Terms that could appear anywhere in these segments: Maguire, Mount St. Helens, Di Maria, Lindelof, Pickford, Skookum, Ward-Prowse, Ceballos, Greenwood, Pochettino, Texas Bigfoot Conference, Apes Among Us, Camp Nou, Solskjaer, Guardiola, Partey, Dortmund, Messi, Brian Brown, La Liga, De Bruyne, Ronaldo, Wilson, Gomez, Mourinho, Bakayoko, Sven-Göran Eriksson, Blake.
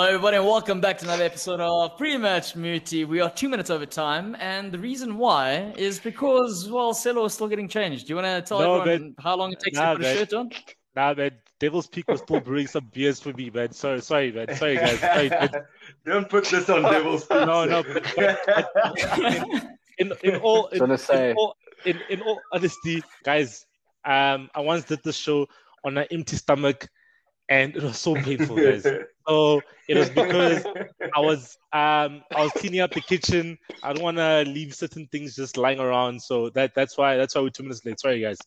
Hello everybody and welcome back to another episode of Pre-Match Muti. We are 2 minutes over time and the reason why is because, well, Selo is still getting changed. Do you want to tell everyone how long it takes to put a shirt on? Nah, man. Devil's Peak was still brewing some beers for me, man. Sorry, man. Sorry, guys. Don't put this on Devil's Peak. No. In all honesty, guys, I once did this show on an empty stomach and it was so painful, guys. So it was because I was cleaning up the kitchen. I don't want to leave certain things just lying around. So that's why we're 2 minutes late. Sorry, guys.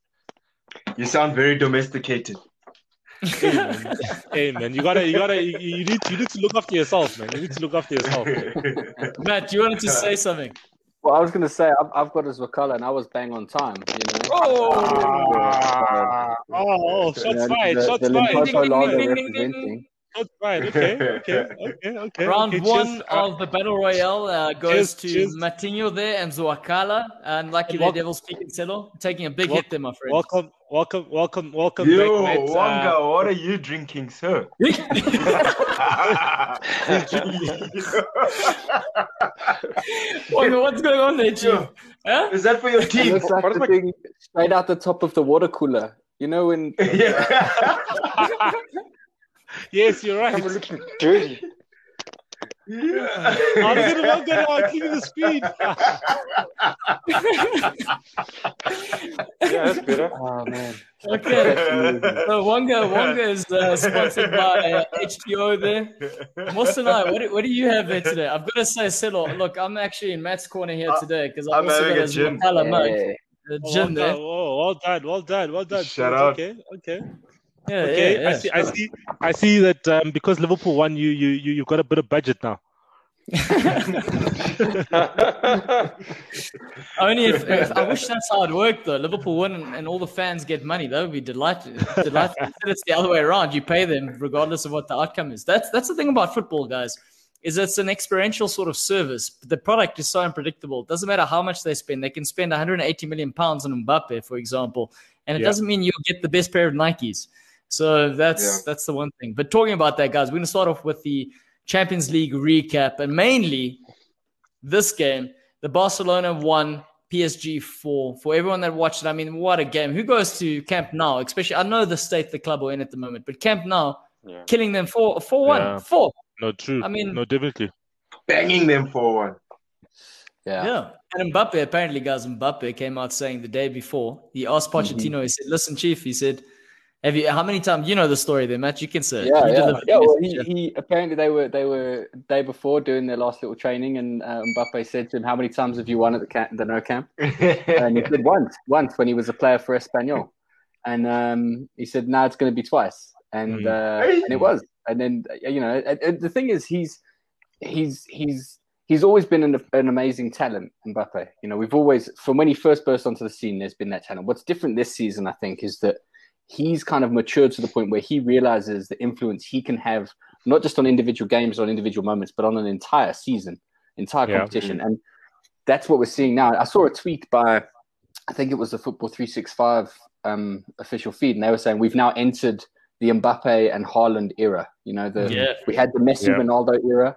You sound very domesticated. Hey man, you need to look after yourself, man. Matt, you wanted to say something. Well, I was gonna say I've got his Wakala and I was bang on time. You know? Oh, shots fired. That's right. Okay. Round one of the Battle Royale goes to Matinho there and Zuakala. And lucky the Devil's Peak and Selo taking a big hit there, my friend. Welcome. Yo, back, Wanga, what are you drinking, sir? What's going on there, Chief? Huh? Is that for your team? It's like the thing straight out the top of the water cooler. You know when... Yes, you're right. I'm looking dirty. Yeah. I'm going to work that out. Give me the speed. Yeah, that's better. Oh, man. Okay. So Wanga is sponsored by HTO there. Mosanai, what do you have there today? I've got to say, Selo, look, I'm actually in Matt's corner here today because I've also got his Wakala mug. The gym there. Oh, well done. Shout out. Okay. Yeah. I see that because Liverpool won, you got a bit of budget now. Only if I wish that's how it worked though. Liverpool win and all the fans get money. That would be delightful. It's the other way around. You pay them regardless of what the outcome is. That's the thing about football, guys. Is it's an experiential sort of service. The product is so unpredictable. It doesn't matter how much they spend. They can spend £180 million on Mbappe, for example, and it doesn't mean you'll get the best pair of Nikes. So that's the one thing. But talking about that, guys, we're going to start off with the Champions League recap. And mainly this game, the Barcelona 1, PSG 4. For everyone that watched it, I mean, what a game. Who goes to Camp Nou? Especially, I know the state the club are in at the moment, but Camp Nou, killing them 4-1. Yeah. 4. No, true. I mean, no, definitely. Banging them 4-1. Yeah. And Mbappe, apparently, guys, Mbappe came out saying the day before, he asked Pochettino, he said, listen, Chief, he said, how many times you know the story there, Matt? You can say it. Yeah. Well, he apparently they were the day before doing their last little training, and Mbappe said to him, "How many times have you won at the no camp?" And he said once when he was a player for Espanyol, and he said, "Now it's going to be twice," and it was. And then you know the thing is he's always been an amazing talent, Mbappe. You know, we've always, from when he first burst onto the scene, there's been that talent. What's different this season, I think, is that he's kind of matured to the point where he realizes the influence he can have, not just on individual games or on individual moments, but on an entire season, entire competition. And that's what we're seeing now. I saw a tweet by, I think it was the Football 365 official feed, and they were saying, we've now entered the Mbappe and Haaland era. You know, we had the Messi-Ronaldo era,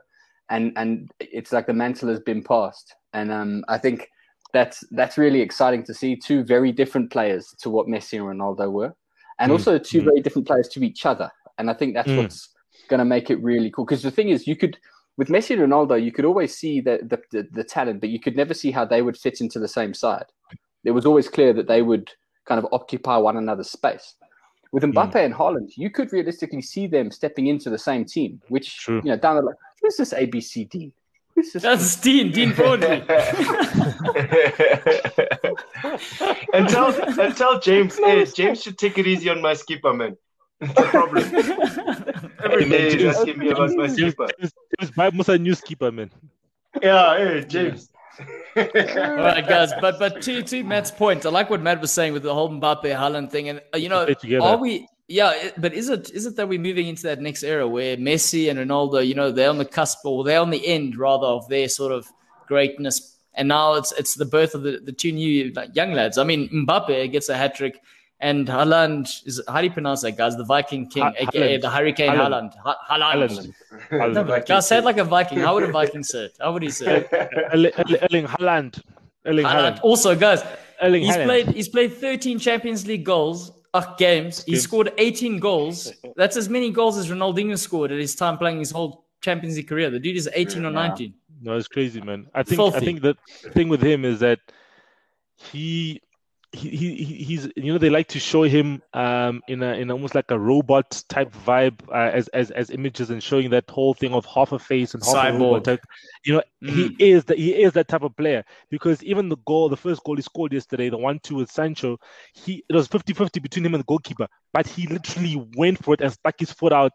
and it's like the mantle has been passed. And I think that's really exciting to see, two very different players to what Messi and Ronaldo were. And also two very different players to each other. And I think that's what's going to make it really cool. Because the thing is, you could, with Messi and Ronaldo, you could always see the talent, but you could never see how they would fit into the same side. It was always clear that they would kind of occupy one another's space. With Mbappe and Haaland, you could realistically see them stepping into the same team, which, you know, down the line, who's this ABCD? That's Dean Brody. and tell James, hey, James should take it easy on my skipper, man. No problem. Every day you ask me about my skipper. Just a new skipper, man. Yeah, hey, James. All right, guys, but to Matt's point, I like what Matt was saying with the whole Mbappe Haaland thing, and you know, are we? Yeah, but is it that we're moving into that next era where Messi and Ronaldo, you know, they're on the cusp, or they're on the end rather of their sort of greatness, and now it's the birth of the two new young lads. I mean, Mbappe gets a hat trick, And Haaland is, how do you pronounce that, guys? The Viking King, aka the Hurricane Haaland. Haaland. Guys, say it like a Viking. How would a Viking say it? How would he say it? Erling Haaland. Haaland. Also, guys, he's played 13 Champions League games. He scored 18 goals. That's as many goals as Ronaldinho scored at his time playing his whole Champions League career. The dude is 18 or 19. No, it's crazy, man. I think the thing with him is that he's you know, they like to show him in almost like a robot type vibe as images, and showing that whole thing of half a face and half a robot type. You know, he is that type of player, because even the first goal he scored yesterday, the 1-2 with Sancho, it was 50-50 between him and the goalkeeper, but he literally went for it and stuck his foot out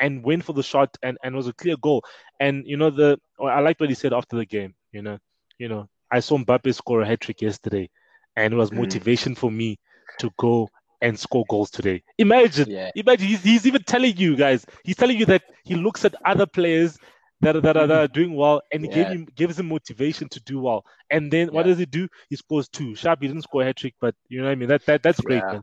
and went for the shot, and was a clear goal. And you know, I liked what he said after the game. You know, I saw Mbappe score a hat trick yesterday, and it was motivation for me to go and score goals today. Imagine he's even telling you guys. He's telling you that he looks at other players that are doing well, and gives him motivation to do well. And then what does he do? He scores two. Sharp, he didn't score a hat trick, but you know what I mean. That's great, man.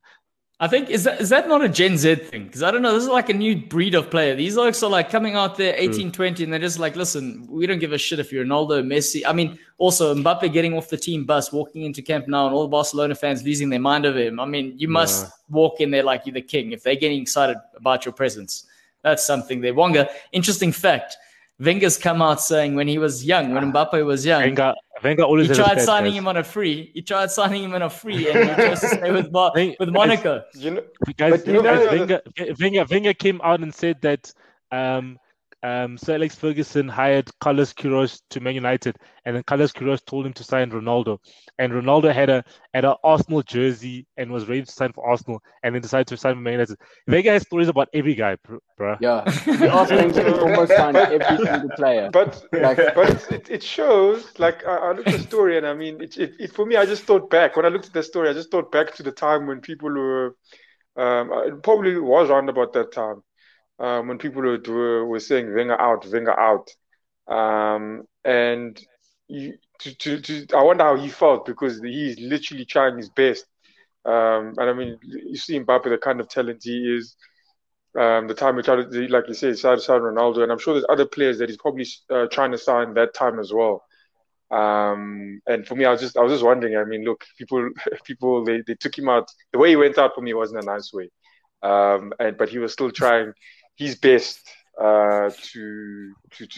I think, is that not a Gen Z thing? Because I don't know, this is like a new breed of player. These folks are like coming out there 18, 20, and they're just like, listen, we don't give a shit if you're Ronaldo, Messi. I mean, also Mbappe getting off the team bus, walking into camp now, and all the Barcelona fans losing their mind over him. I mean, you must walk in there like you're the king if they're getting excited about your presence. That's something there. Wonga, interesting fact. Wenger's come out saying when Mbappe was young, Wenger always He tried signing him on a free, and he chose to stay with Monaco. Wenger came out and said that Sir Alex Ferguson hired Carlos Queiroz to Man United, and then Carlos Queiroz told him to sign Ronaldo. And Ronaldo had an Arsenal jersey and was ready to sign for Arsenal, and then decided to sign for Man United. Wenger has stories about every guy, bro. Yeah, Arsenal almost signed every single player. But it shows. Like I looked at the story, and I mean, it for me, I just thought back when I looked at the story. I just thought back to the time when people were. It probably was around about that time. When people were saying Wenger out, and I wonder how he felt, because he's literally trying his best. And I mean, you see Mbappe, the kind of talent he is. The time he tried to, like you said, sign Ronaldo, and I'm sure there's other players that he's probably trying to sign that time as well. And for me, I was just wondering. I mean, look, people, they took him out. The way he went out for me wasn't a nice way, but he was still trying his best to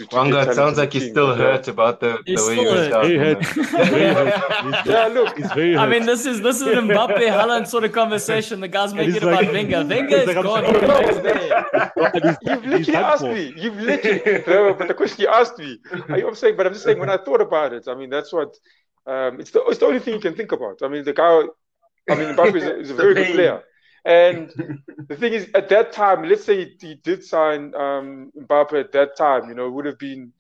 Wanga, it sounds like he's still hurt about the way he went out. Yeah, look, he's very hurt. I mean, this is an Mbappe Haaland sort of conversation the guys make it about Wenger. Wenger is gone. You've literally asked me. But the question you asked me, but I'm just saying, when I thought about it, I mean, that's what it's the only thing you can think about. I mean, Mbappe is a very good player. And the thing is, at that time, let's say he did sign Mbappe at that time, you know, would have been,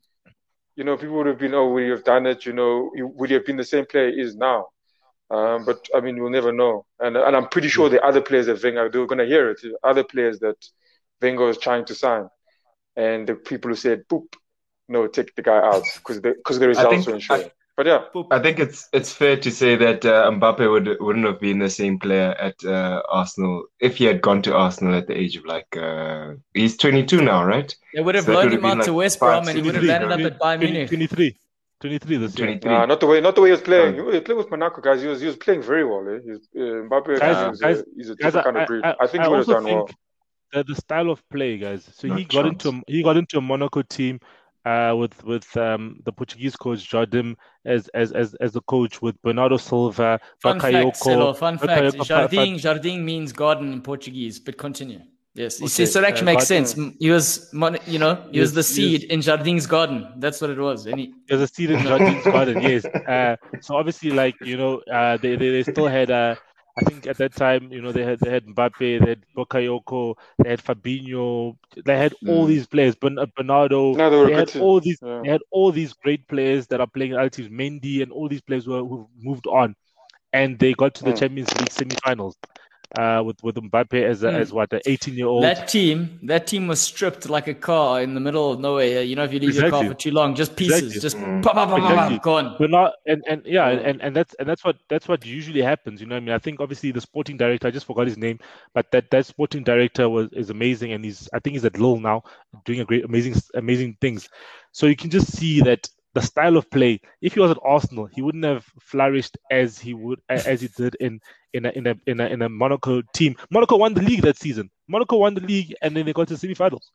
you know, people would have been, oh, would he have done it? You know, would he have been the same player he is now? But, I mean, we'll never know. And I'm pretty sure the other players that Wenger, they were going to hear it, other players that Wenger was trying to sign. And the people who said, boop, no, take the guy out, because the results were ensuring. But yeah, I think it's fair to say that Mbappe wouldn't have been the same player at Arsenal if he had gone to Arsenal at the age of like he's 22 now, right? They would have loaned him out to West Brom, and he would have landed up at Bayern Munich. 23 this year. Nah, not the way he was playing. He played with Monaco, guys. He was playing very well. Eh? Mbappe, he's a different kind of breed. I think he would have done well. The style of play, guys. So he got into a Monaco team. With the Portuguese coach Jardim as the coach, with Bernardo Silva, Bakayoko. Fun fact, Jardim means garden in Portuguese. But continue. Yes, okay. So it actually makes sense. He was the seed in Jardim's garden. That's what it was. There's a seed in Jardim's garden. Yes. So obviously, like you know, they still had. I think at that time, you know, they had Mbappe, they had Bakayoko, they had Fabinho, they had all these players. Bernardo, they had all these great players that are playing in other teams. Mendy and all these players who've moved on, and they got to the Champions League semi-finals. with Mbappe as what, an 18-year-old. That team was stripped like a car in the middle of nowhere. You know, if you leave your car for too long, just pieces, just gone. But not, and that's what usually happens. You know, I mean, I think obviously the sporting director, I just forgot his name, but that sporting director is amazing, and I think he's at Lille now, doing a great, amazing things. So you can just see that. The style of play. If he was at Arsenal, he wouldn't have flourished as he did in a Monaco team. Monaco won the league that season. Monaco won the league, and then they got to the semi-finals.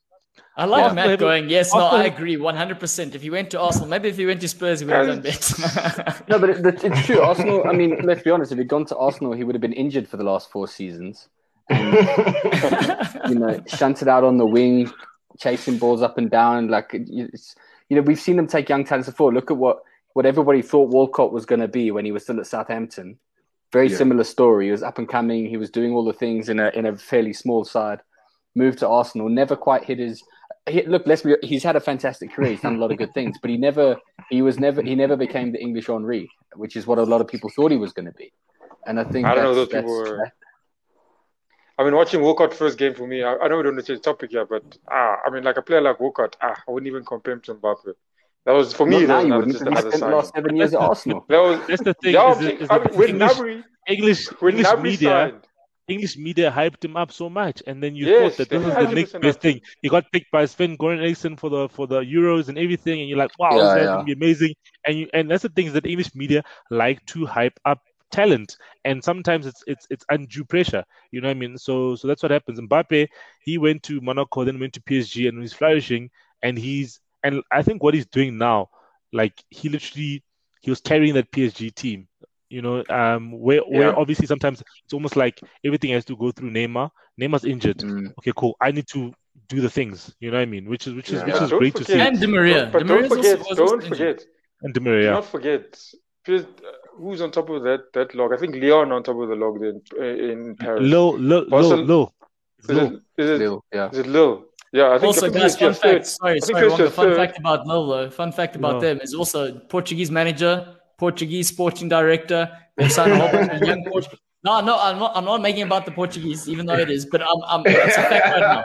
I like Arsenal Matt going. Yes, Arsenal, no, I agree, 100%. If he went to Arsenal, maybe if he went to Spurs, he would have done better. No, but it's true. Arsenal. I mean, let's be honest. If he'd gone to Arsenal, he would have been injured for the last four seasons. And, shunted out on the wing, chasing balls up and down like. We've seen them take young talents before. Look at what everybody thought Walcott was going to be when he was still at Southampton. Very similar story. He was up and coming. He was doing all the things in a fairly small side. Moved to Arsenal. Never quite hit his. He's had a fantastic career. He's done a lot of good things, but he never became the English Henry, which is what a lot of people thought he was going to be. And I think I don't know if those people were. I mean, watching Walcott first game for me, I know we don't want to change topic here, but a player like Walcott, I wouldn't even compare him to Mbappe. That was, for me, that was just another sign. The last 7 years at Arsenal. That's the thing. English media hyped him up so much, and then you thought that this was the next best thing. He got picked by Sven-Göran Eriksson for the Euros and everything, and you're like, wow, this is going to be amazing. And that's the thing, is that English media like to hype up talent, and sometimes it's undue pressure, you know what I mean? So that's what happens. Mbappe, he went to Monaco, then went to PSG, and he's flourishing, and I think what he's doing now, like he was carrying that PSG team, where obviously sometimes it's almost like everything has to go through Neymar. Neymar's injured. Mm. Okay, cool. I need to do the things, you know what I mean? Which is great to see. And Di Maria. Don't forget. Who's on top of that log? I think Leon on top of the log then in Paris. Is it Lille? Yeah, I think also, guys, fun fact about them is also Portuguese manager, Portuguese sporting director. They've signed a whole bunch of young Portuguese. No, I'm not making about the Portuguese, even though it is, but it's a fact right now.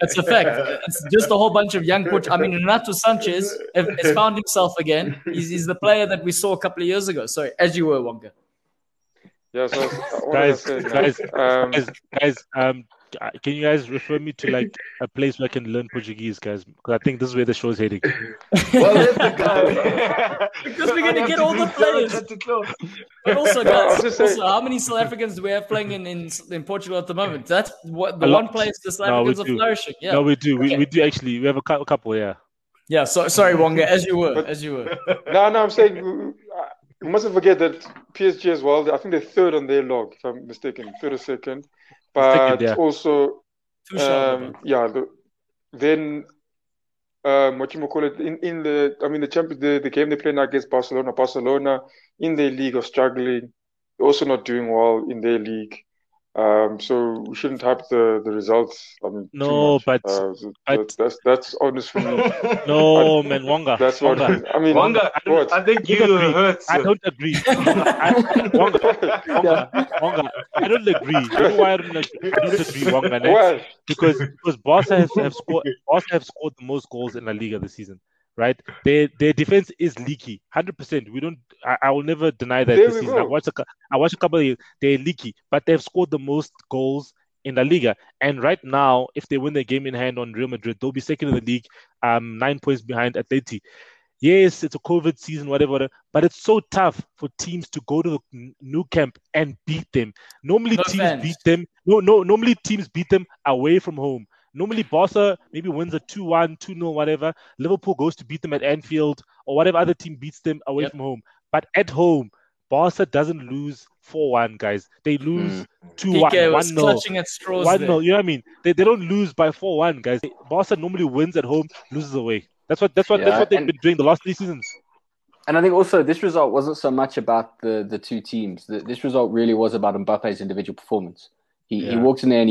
It's a fact. It's just a whole bunch of young Portuguese. I mean, Renato Sanchez has found himself again. He's the player that we saw a couple of years ago. Sorry, as you were, Wonga. Yeah, so guys, can you guys refer me to like a place where I can learn Portuguese, guys? Because I think this is where the show's heading. Well, because we're gonna get all the players. But also, guys, how many South Africans do we have playing in Portugal at the moment? That's what one place the South Africans are flourishing. Yeah. No, we do. Okay. We do actually. We have a couple. Yeah. Yeah. So sorry, Wonga. As you were. No. I'm saying. We mustn't forget that PSG as well. I think they're third on their log, if I'm mistaken, third or second. But also, the game they play now against Barcelona. Barcelona in their league are struggling, also not doing well in their league. So we shouldn't hype the results. I mean, no, but that's honest for me. No, man, Wonga. That's what I mean. Wonga, I think you hurt. I don't agree. Wonga, I don't agree. You know why I don't agree, Wonga? Well, because Barca have scored the most goals in La Liga this season. Right, their defense is leaky, 100%. We don't. I will never deny that this season. I watched a couple of years. They're leaky, but they've scored the most goals in La Liga. And right now, if they win their game in hand on Real Madrid, they'll be second in the league, 9 points behind Atleti. Yes, it's a COVID season, whatever, but it's so tough for teams to go to the new camp and beat them. Normally teams beat them away from home. Normally, Barca maybe wins a 2-1, 2-0, whatever. Liverpool goes to beat them at Anfield or whatever other team beats them away from home. But at home, Barca doesn't lose 4-1, guys. They lose 2-1, 1-0. Clutching at straws. 1-0, you know what I mean? They don't lose by 4-1, guys. Barca normally wins at home, loses away. That's what they've been doing the last 3 seasons. And I think also this result wasn't so much about the two teams. This result really was about Mbappe's individual performance. He walked in there and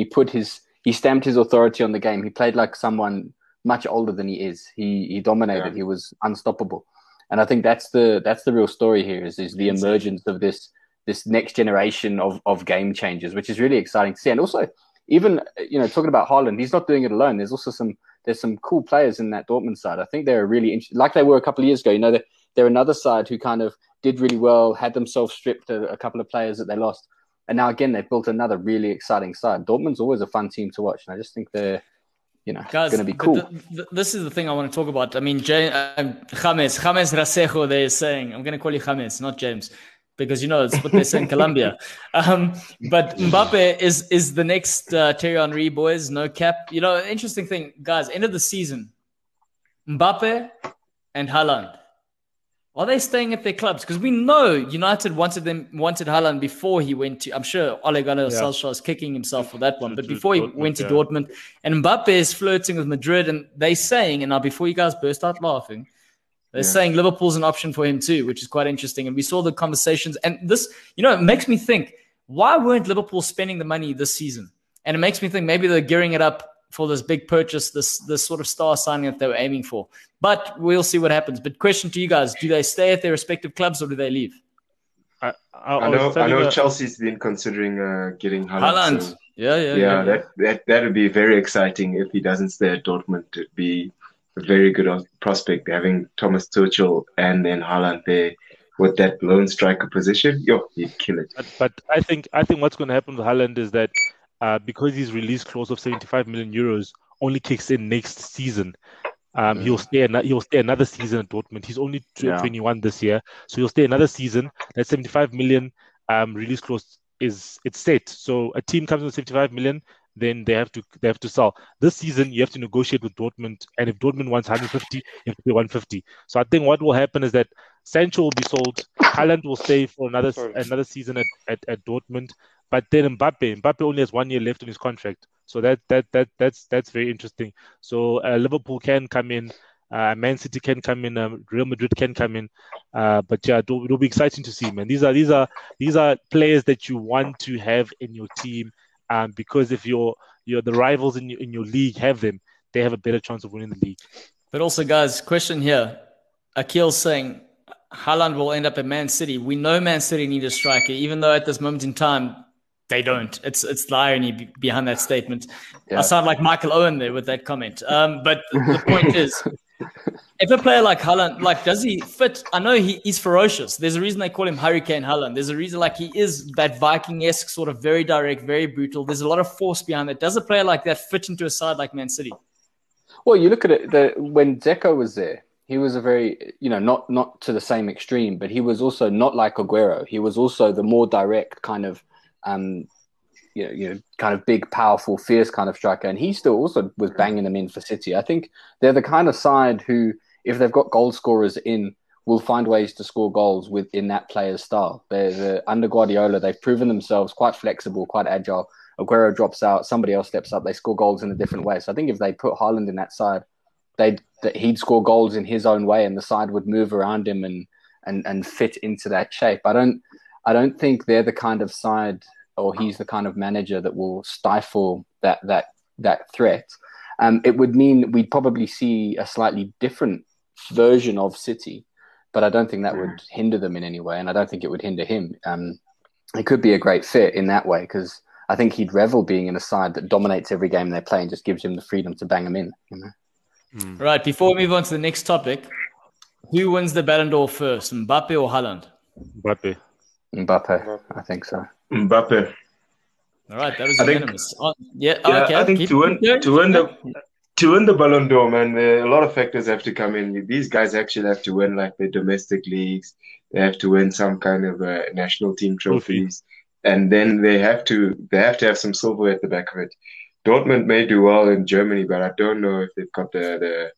he stamped his authority on the game. He played like someone much older than he is. He dominated. Yeah. He was unstoppable. And I think that's the real story here is the emergence of this this next generation of game changers, which is really exciting to see. And also, even, you know, talking about Haaland, he's not doing it alone. There's also some cool players in that Dortmund side. I think they're really interesting, like they were a couple of years ago. You know, they're another side who kind of did really well, had themselves stripped a couple of players that they lost. And now, again, they've built another really exciting side. Dortmund's always a fun team to watch. And I just think they're, you know, guys, going to be cool. This is the thing I want to talk about. I mean, James Rasejo, they're saying, I'm going to call you James, not James, because, you know, it's what they say in Colombia. But Mbappe is the next Thierry Henry, boys, no cap. You know, interesting thing, guys, end of the season, Mbappe and Haaland, are they staying at their clubs? Because we know United wanted Haaland before he went to, I'm sure Ole Gunnar Solskjaer is kicking himself for that one, but before he went to Dortmund, and Mbappe is flirting with Madrid, and they're saying, and now before you guys burst out laughing, they're saying Liverpool's an option for him too, which is quite interesting. And we saw the conversations. And this, you know, it makes me think, why weren't Liverpool spending the money this season? And it makes me think maybe they're gearing it up for this big purchase, this sort of star signing that they were aiming for. But we'll see what happens. But question to you guys, do they stay at their respective clubs or do they leave? I know Chelsea's been considering getting Haaland. So yeah. That would be very exciting if he doesn't stay at Dortmund. It'd be a very good prospect, having Thomas Tuchel and then Haaland there with that lone striker position. Yo, he'd kill it. But I think what's going to happen with Haaland is that because his release clause of 75 million euros only kicks in next season, he'll stay another season at Dortmund. He's only 21 this year, so he'll stay another season. That 75 million release clause it's set. So a team comes with 75 million. Then they have to sell. This season, you have to negotiate with Dortmund, and if Dortmund wants 150, you have to pay 150. So I think what will happen is that Sancho will be sold, Haaland will stay for another season at Dortmund, but then Mbappe only has 1 year left on his contract. So that's very interesting. So Liverpool can come in, Man City can come in, Real Madrid can come in, but yeah, it'll be exciting to see, man. These are players that you want to have in your team. Because if the rivals in your league have them, they have a better chance of winning the league. But also, guys, question here. Akil's saying Haaland will end up at Man City. We know Man City need a striker, even though at this moment in time, they don't. It's the irony behind that statement. Yeah. I sound like Michael Owen there with that comment. But the point is, if a player like Haaland, like, does he fit? I know he's ferocious. There's a reason they call him Hurricane Haaland. There's a reason, like, he is that Viking-esque sort of very direct, very brutal. There's a lot of force behind it. Does a player like that fit into a side like Man City? Well, you look at it, when Dzeko was there, he was a very, you know, not to the same extreme, but he was also not like Aguero. He was also the more direct kind of, kind of big, powerful, fierce kind of striker. And he still also was banging them in for City. I think they're the kind of side who, if they've got goal scorers in, will find ways to score goals within that player's style. Under Guardiola, they've proven themselves quite flexible, quite agile. Aguero drops out, somebody else steps up, they score goals in a different way. So I think if they put Haaland in that side, he'd score goals in his own way, and the side would move around him and fit into that shape. I don't think they're the kind of side, or he's the kind of manager that will stifle that threat. It would mean we'd probably see a slightly different version of City, but I don't think that would hinder them in any way, and I don't think it would hinder him. It could be a great fit in that way, because I think he'd revel being in a side that dominates every game they play and just gives him the freedom to bang them in. You know? Right, before we move on to the next topic, who wins the Ballon d'Or first, Mbappe or Haaland? Mbappe, I think so. Mbappe. All right, that was unanimous. I think to win the Ballon d'Or, man, a lot of factors have to come in. These guys actually have to win, like, their domestic leagues. They have to win some kind of national team trophies, and then they have to have some silver at the back of it. Dortmund may do well in Germany, but I don't know if they've got the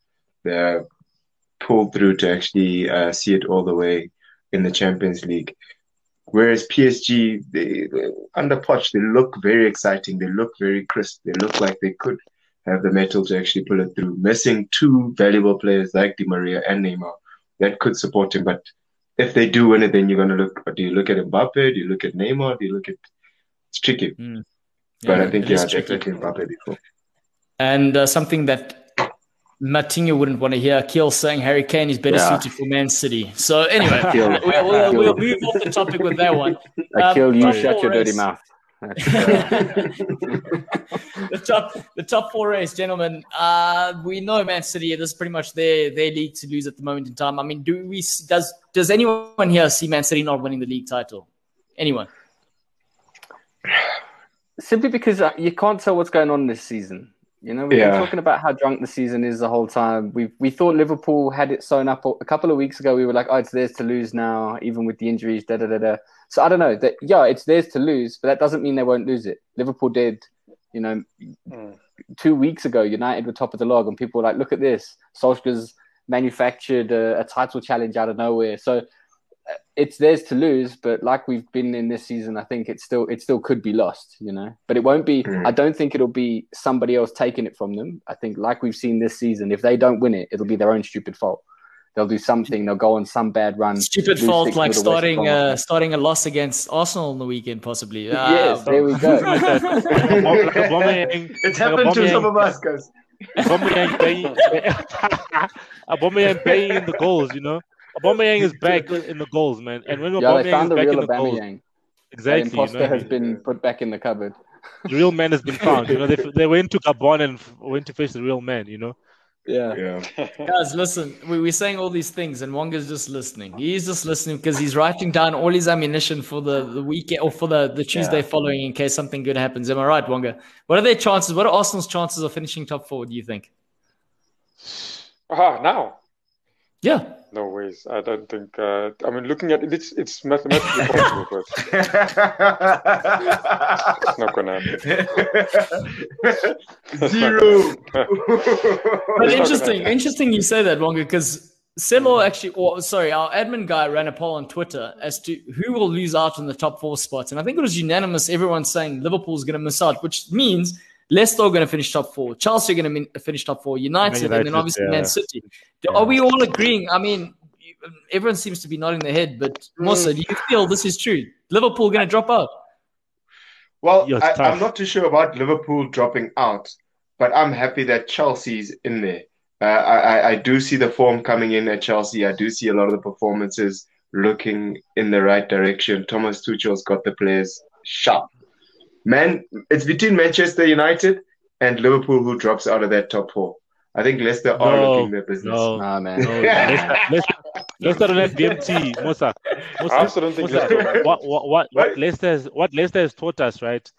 pull through to actually see it all the way in the Champions League. Whereas PSG, under Poch, they look very exciting. They look very crisp. They look like they could have the metal to actually pull it through. Missing two valuable players like Di Maria and Neymar, that could support him. But if they do win it, then you're going to look. Do you look at Mbappe? Do you look at Neymar? Do you look at? It's tricky. But I think I've looked at Mbappe before. And something that Matinho wouldn't want to hear Kiel saying Harry Kane is better suited for Man City. So anyway, we'll move off the topic with that one. Kiel, you shut your dirty mouth. The top four race, gentlemen. We know Man City. This is pretty much their league to lose at the moment in time. I mean, does anyone here see Man City not winning the league title? Anyone? Simply because you can't tell what's going on this season. You know, we've been talking about how drunk the season is the whole time. We thought Liverpool had it sewn up a couple of weeks ago. We were like, oh, it's theirs to lose now, even with the injuries, da-da-da-da. So I don't know. It's theirs to lose, but that doesn't mean they won't lose it. Liverpool did, 2 weeks ago, United were top of the log, and people were like, look at this. Solskjaer's manufactured a title challenge out of nowhere. So it's theirs to lose, but like we've been in this season, I think it still could be lost, But it won't be. I don't think it'll be somebody else taking it from them. I think like we've seen this season, if they don't win it, it'll be their own stupid fault. They'll do something. They'll go on some bad run. Stupid fault, like starting a loss against Arsenal in the weekend, possibly. Yes, there we go. Like Aubameyang. It's like happened to some of us, guys. Aubameyang paying in the goals, Aubameyang is back in the goals, man. And when Aubameyang is back in the goals, exactly. The imposter has been put back in the cupboard. The real man has been found. They went to Gabon and went to face the real man. Guys, listen, we're saying all these things, and Wonga's just listening. He's just listening because he's writing down all his ammunition for the weekend or for the Tuesday following in case something good happens. Am I right, Wonga? What are their chances? What are Arsenal's chances of finishing top four? Do you think? Now. Yeah. No ways. I don't think. I mean, looking at it, it's mathematically possible, but it's not going to happen. Zero. But interesting you say that, Wonga, because Selo actually, our admin guy ran a poll on Twitter as to who will lose out in the top four spots, and I think it was unanimous. Everyone's saying Liverpool's going to miss out, which means Leicester are going to finish top four. Chelsea are going to finish top four. United and then obviously Man City. Are we all agreeing? I mean, everyone seems to be nodding their head, but Mossa, do you feel this is true? Liverpool going to drop out? Well, I'm not too sure about Liverpool dropping out, but I'm happy that Chelsea's in there. I do see the form coming in at Chelsea. I do see a lot of the performances looking in the right direction. Thomas Tuchel's got the players sharp. Man, it's between Manchester United and Liverpool who drops out of that top four. I think Leicester are looking their business. Leicester don't have DMT, Musa. I also don't think Leicester. What Leicester has taught us, right,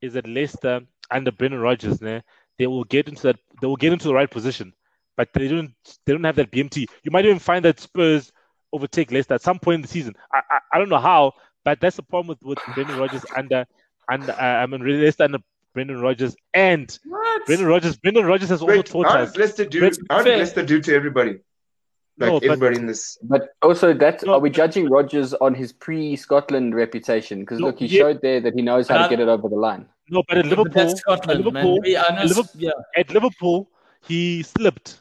is that Leicester under Brendan Rodgers, they will get into that. They will get into the right position, but they don't have that BMT. You might even find that Spurs overtake Leicester at some point in the season. I don't know how, but that's the problem with Brendan Rodgers under. And Leicester under Brendan Rodgers and what? Brendan Rodgers has also taught us. How did Leicester do to everybody? Everybody in this. But also, are we judging Rodgers on his pre-Scotland reputation? Because he showed there that he knows how to get it over the line. No, but at Liverpool, he slipped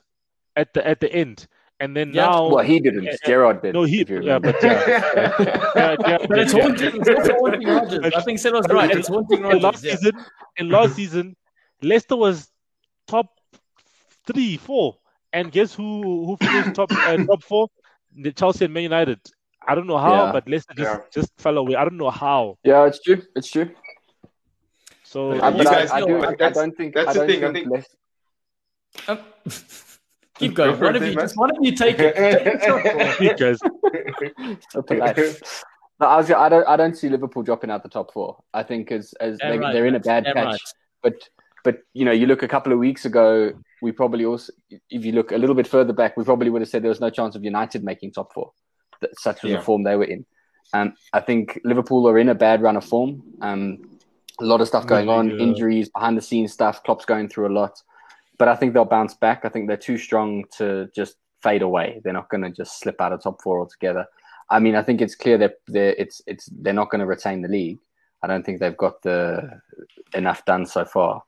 at the end. And then now... Well, he didn't. Gerrard did. No, he... But it's haunting Rodgers. I think Selo's right. It's haunting Rodgers. In last season, Leicester was top 3, 4. And guess who finished top 4? Chelsea and Man United. I don't know how, but Leicester just fell away. I don't know how. Yeah, it's true. It's true. So... I don't think... That's the thing. I think... Keep going. Why don't you take it? So polite. No, I don't see Liverpool dropping out the top four. I think as they're in a bad patch. Right. But you look a couple of weeks ago. We probably also, if you look a little bit further back, we probably would have said there was no chance of United making top four. Such was the form they were in. I think Liverpool are in a bad run of form. A lot of stuff going on, injuries, behind the scenes stuff. Klopp's going through a lot. But I think they'll bounce back. I think they're too strong to just fade away. They're not going to just slip out of top four altogether. I mean, I think it's clear that they're not going to retain the league. I don't think they've got enough done so far.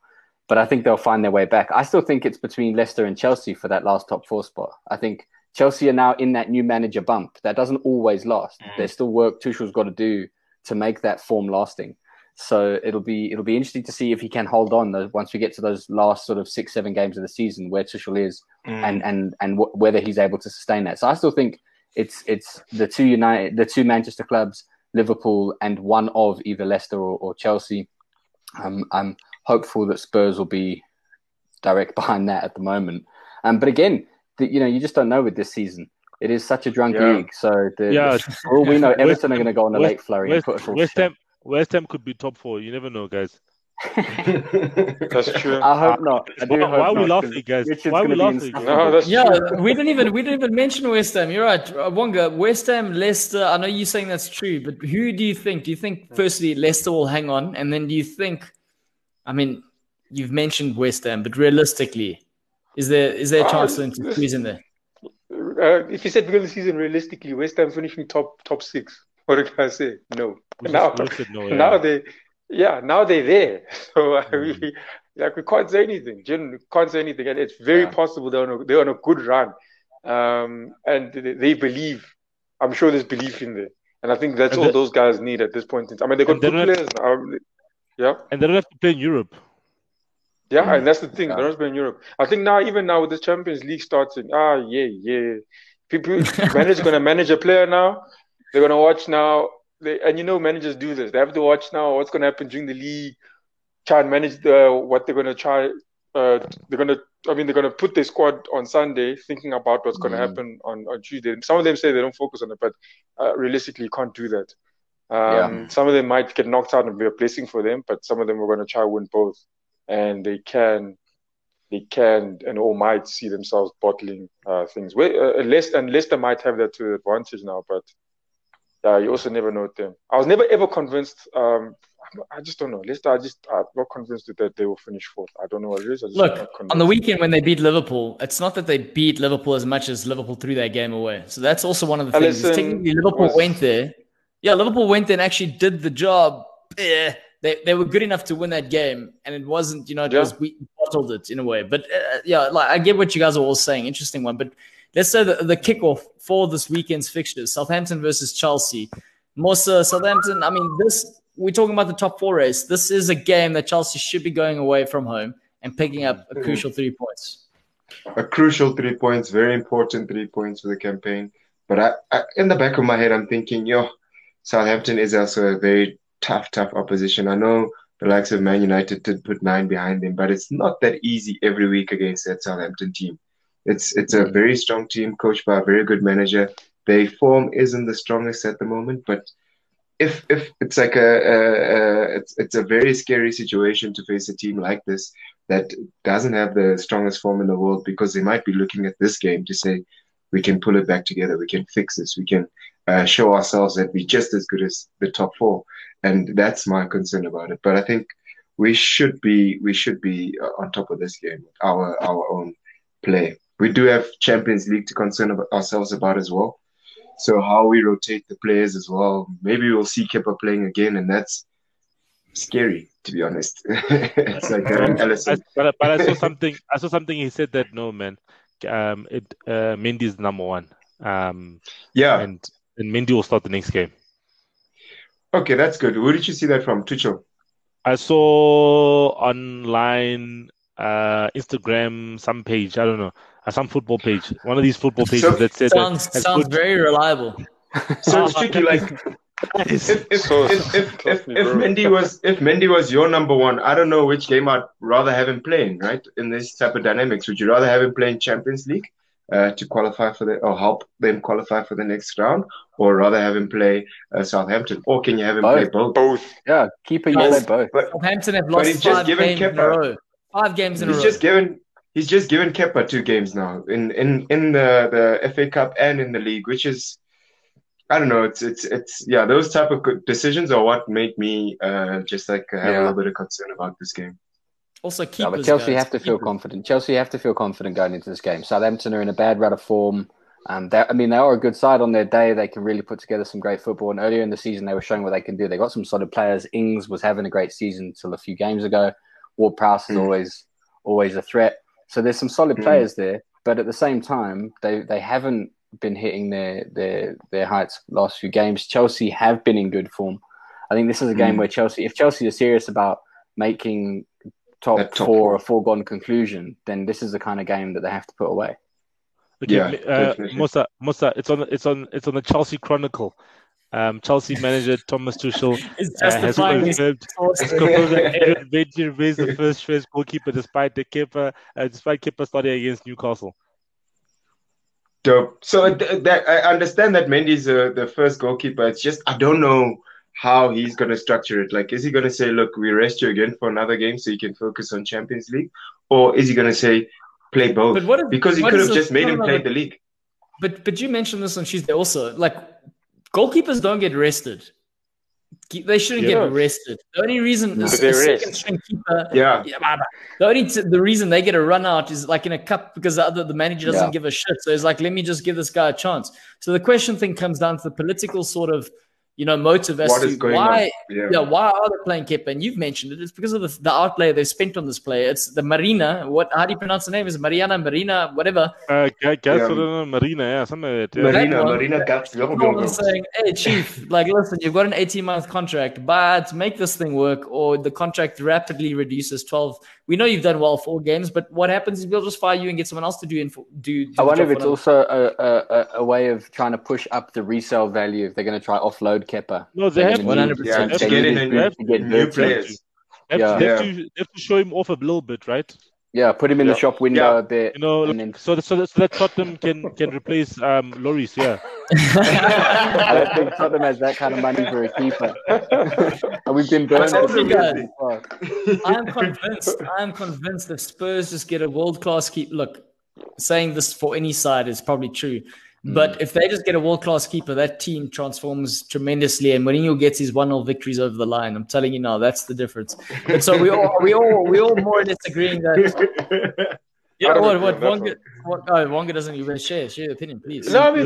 But I think they'll find their way back. I still think it's between Leicester and Chelsea for that last top four spot. I think Chelsea are now in that new manager bump. That doesn't always last. There's still work Tuchel's got to do to make that form lasting. So it'll be interesting to see if he can hold on once we get to those last sort of 6-7 games of the season where Tuchel is and whether he's able to sustain that. So I still think it's the two Manchester clubs, Liverpool, and one of either Leicester or Chelsea. I'm hopeful that Spurs will be direct behind that at the moment. But again, you just don't know with this season. It is such a drunk league. So for all we know, Everton are going to go on a late flurry. West Ham could be top four. You never know, guys. That's true. I hope not. Why are we laughing, guys? We didn't even mention West Ham. You're right, Wonga. West Ham, Leicester. I know you're saying that's true, but who do you think? Do you think firstly Leicester will hang on, and then do you think? I mean, you've mentioned West Ham, but realistically, is there a chance for them to squeeze in there? If you said because of the season, realistically, West Ham finishing top six. What did I say? No. Now they're there. So we can't say anything. Generally, can't say anything, and it's very possible they're on a good run, and they believe. I'm sure there's belief in there, and I think that's all those guys need at this point in time. I mean, they've got good players now. Yeah, and they don't have to play in Europe. Yeah, and that's the thing. They don't have to play in Europe. I think now with the Champions League starting, people going to manage a player now. They're going to watch now. Managers do this. They have to watch now what's going to happen during the league, try and manage what they're going to try. They're going to put their squad on Sunday thinking about what's going to happen on Tuesday. Some of them say they don't focus on it, but realistically, you can't do that. Some of them might get knocked out and be a blessing for them, but some of them are going to try to win both. And they can and all might see themselves bottling things. Leicester might have that to advantage now, but you also never know with them. I was never ever convinced. I just don't know. Leicester, I'm not convinced that they will finish fourth. I don't know what it is. Look, on the weekend when they beat Liverpool, it's not that they beat Liverpool as much as Liverpool threw their game away. So that's also one of the things. Technically, Liverpool went there and actually did the job. They were good enough to win that game, and it wasn't, we bottled it in a way. But I get what you guys are all saying. Interesting one, but. Let's say the kickoff for this weekend's fixtures, Southampton versus Chelsea. Southampton, I mean, we're talking about the top four race. This is a game that Chelsea should be going away from home and picking up a crucial 3 points. A crucial 3 points, very important 3 points for the campaign. But I in the back of my head, I'm thinking, Southampton is also a very tough opposition. I know the likes of Man United did put 9 behind them, but it's not that easy every week against that Southampton team. It's a very strong team, coached by a very good manager. Their form isn't the strongest at the moment, but if it's like it's a very scary situation to face a team like this that doesn't have the strongest form in the world, because they might be looking at this game to say, we can pull it back together, we can fix this, we can show ourselves that we're just as good as the top four, and that's my concern about it. But I think we should be on top of this game with our own play. We do have Champions League to concern ourselves about as well. So how we rotate the players as well. Maybe we'll see Kepa playing again, and that's scary, to be honest. It's like Alisson. But I saw something. He said that Mendy is number one. And Mendy will start the next game. Okay, that's good. Where did you see that from, Tuchel? I saw online. Instagram, some page, I don't know, some football page, one of these football pages that said sounds very reliable. So it's tricky. Like if Mendy was your number one, I don't know which game I'd rather have him playing. Right, in this type of dynamics, would you rather have him playing Champions League to qualify for or help them qualify for the next round, or rather have him play Southampton, or can you have him play both? Both, yeah, keep a yellow both. But Southampton have lost 5 games in a row. 5 games in a row. He's just given Kepa 2 games now in the FA Cup and in the league, which is, I don't know. It's those type of decisions are what make me have a little bit of concern about this game. Also, keepers. But Chelsea have to feel confident. Chelsea have to feel confident going into this game. Southampton are in a bad run of form. They are a good side on their day. They can really put together some great football. And earlier in the season, they were showing what they can do. They got some solid players. Ings was having a great season till a few games ago. Ward-Prowse is always a threat. So there's some solid players there, but at the same time, they haven't been hitting their heights last few games. Chelsea have been in good form. I think this is a game where Chelsea, if Chelsea are serious about making top four a foregone conclusion, then this is the kind of game that they have to put away. Okay, Musa, it's on the Chelsea Chronicle. Chelsea manager Thomas Tuchel has confirmed that Benjamin is the first choice goalkeeper despite Kepa starting against Newcastle. Dope. So I understand that Mendy's the first goalkeeper. It's just I don't know how he's going to structure it. Like, is he going to say, look, we rest you again for another game so you can focus on Champions League? Or is he going to say, play both? But because he could have just made him play the league. But you mentioned this on Tuesday also. Like, goalkeepers don't get rested. They shouldn't get rested. The only reason the reason they get a run out is like in a cup because the manager doesn't give a shit. So it's like, let me just give this guy a chance. So the question thing comes down to the political sort of, motive as to why, why are they playing Kepa? And you've mentioned it. It's because of the outlay they've spent on this player. It's the Marina. How do you pronounce the name? Is it Marina, whatever? Marina, something like that. Marina Gapslogo. Saying, hey, chief, like, listen, you've got an 18-month contract, but make this thing work or the contract rapidly reduces 12. We know you've done well 4 games, but what happens is we'll just fire you and get someone else to do. I wonder if it's also a way of trying to push up the resale value if they're going to try offload Kepa. No, they have 100%. They get in new players. They have to show him off a little bit, right? Yeah, put him in the shop window a bit. So that Tottenham can replace Loris. Yeah. I don't think Tottenham has that kind of money for a keeper. And we've been burning it. I am convinced if Spurs just get a world-class keeper, look, saying this for any side is probably true, but if they just get a world-class keeper, that team transforms tremendously, and Mourinho gets his 1-0 victories over the line. I'm telling you now, that's the difference. And so we all more or less agreeing that. Yeah, Wonga doesn't even share your opinion, please. No, I mean,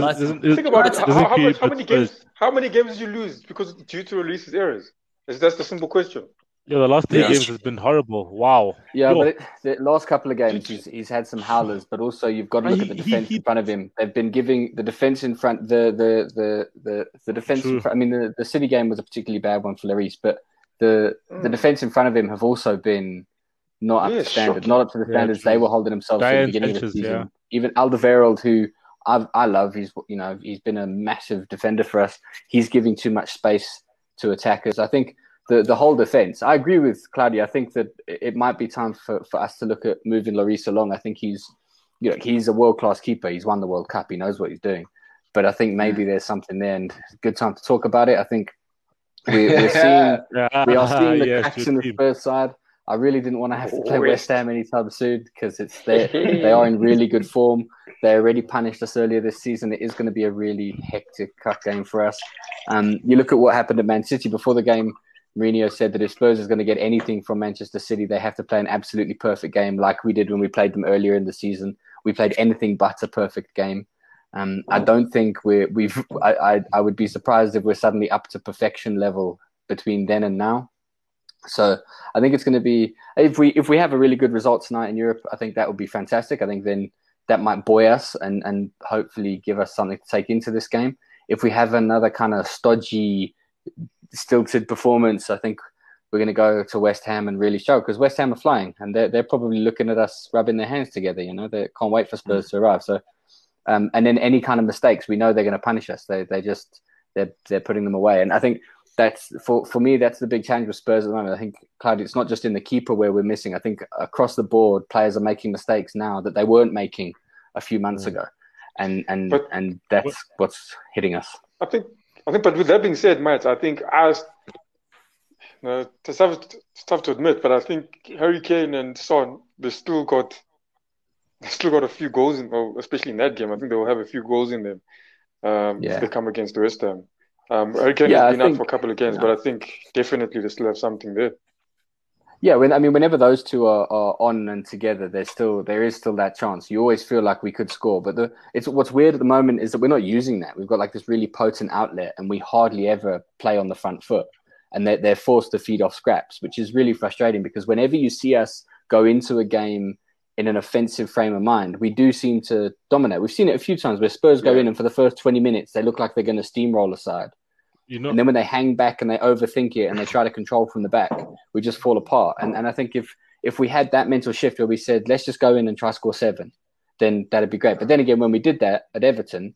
think about it. How many games did you lose because due to releases errors? Is that the simple question? Yeah, the last 3 games has been horrible. Wow. Yeah, but the last couple of games he's had some howlers, but also you've got to look at the defense in front of him. They've been giving the defense in front. The defense. The City game was a particularly bad one for Lloris, but the defense in front of him have also been. Not up to the standards they were holding themselves in the beginning of the season. Yeah. Even Alderweireld, who I love, he's been a massive defender for us. He's giving too much space to attackers. I think the whole defence. I agree with Claudia. I think that it might be time for us to look at moving Lloris along. I think he's a world class keeper. He's won the World Cup. He knows what he's doing. But I think maybe there's something there, and it's a good time to talk about it. I think we are seeing the cracks in the Spurs side. I really didn't want to have to play West Ham anytime soon because they are in really good form. They already punished us earlier this season. It is going to be a really hectic cup game for us. You look at what happened at Man City before the game. Mourinho said that if Spurs is going to get anything from Manchester City, they have to play an absolutely perfect game, like we did when we played them earlier in the season. We played anything but a perfect game. I don't think I would be surprised if we're suddenly up to perfection level between then and now. So I think it's going to be if we have a really good result tonight in Europe, I think that would be fantastic. I think then that might buoy us and hopefully give us something to take into this game. If we have another kind of stodgy, stilted performance, I think we're going to go to West Ham and really show because West Ham are flying and they're probably looking at us rubbing their hands together. They can't wait for Spurs to arrive. So and then any kind of mistakes, we know they're going to punish us. They're putting them away, and I think. That's for me. That's the big challenge with Spurs at the moment. I think, Claudio, it's not just in the keeper where we're missing. I think across the board, players are making mistakes now that they weren't making a few months ago, and that's what's hitting us. I think. But with that being said, Matt, I think it's tough to admit, but I think Harry Kane and Son they still got a few goals in, especially in that game. I think they will have a few goals in them if they come against West Ham. Hurricane has been out for a couple of games, but I think definitely they still have something there. Yeah, whenever those two are on and together, there is still that chance. You always feel like we could score, but what's weird at the moment is that we're not using that. We've got like this really potent outlet, and we hardly ever play on the front foot, and they're forced to feed off scraps, which is really frustrating because whenever you see us go into a game in an offensive frame of mind, we do seem to dominate. We've seen it a few times where Spurs go in and for the first 20 minutes, they look like they're going to steamroll a side. And then when they hang back and they overthink it and they try to control from the back, we just fall apart. And I think if we had that mental shift where we said, let's just go in and try to score 7, then that'd be great. But then again, when we did that at Everton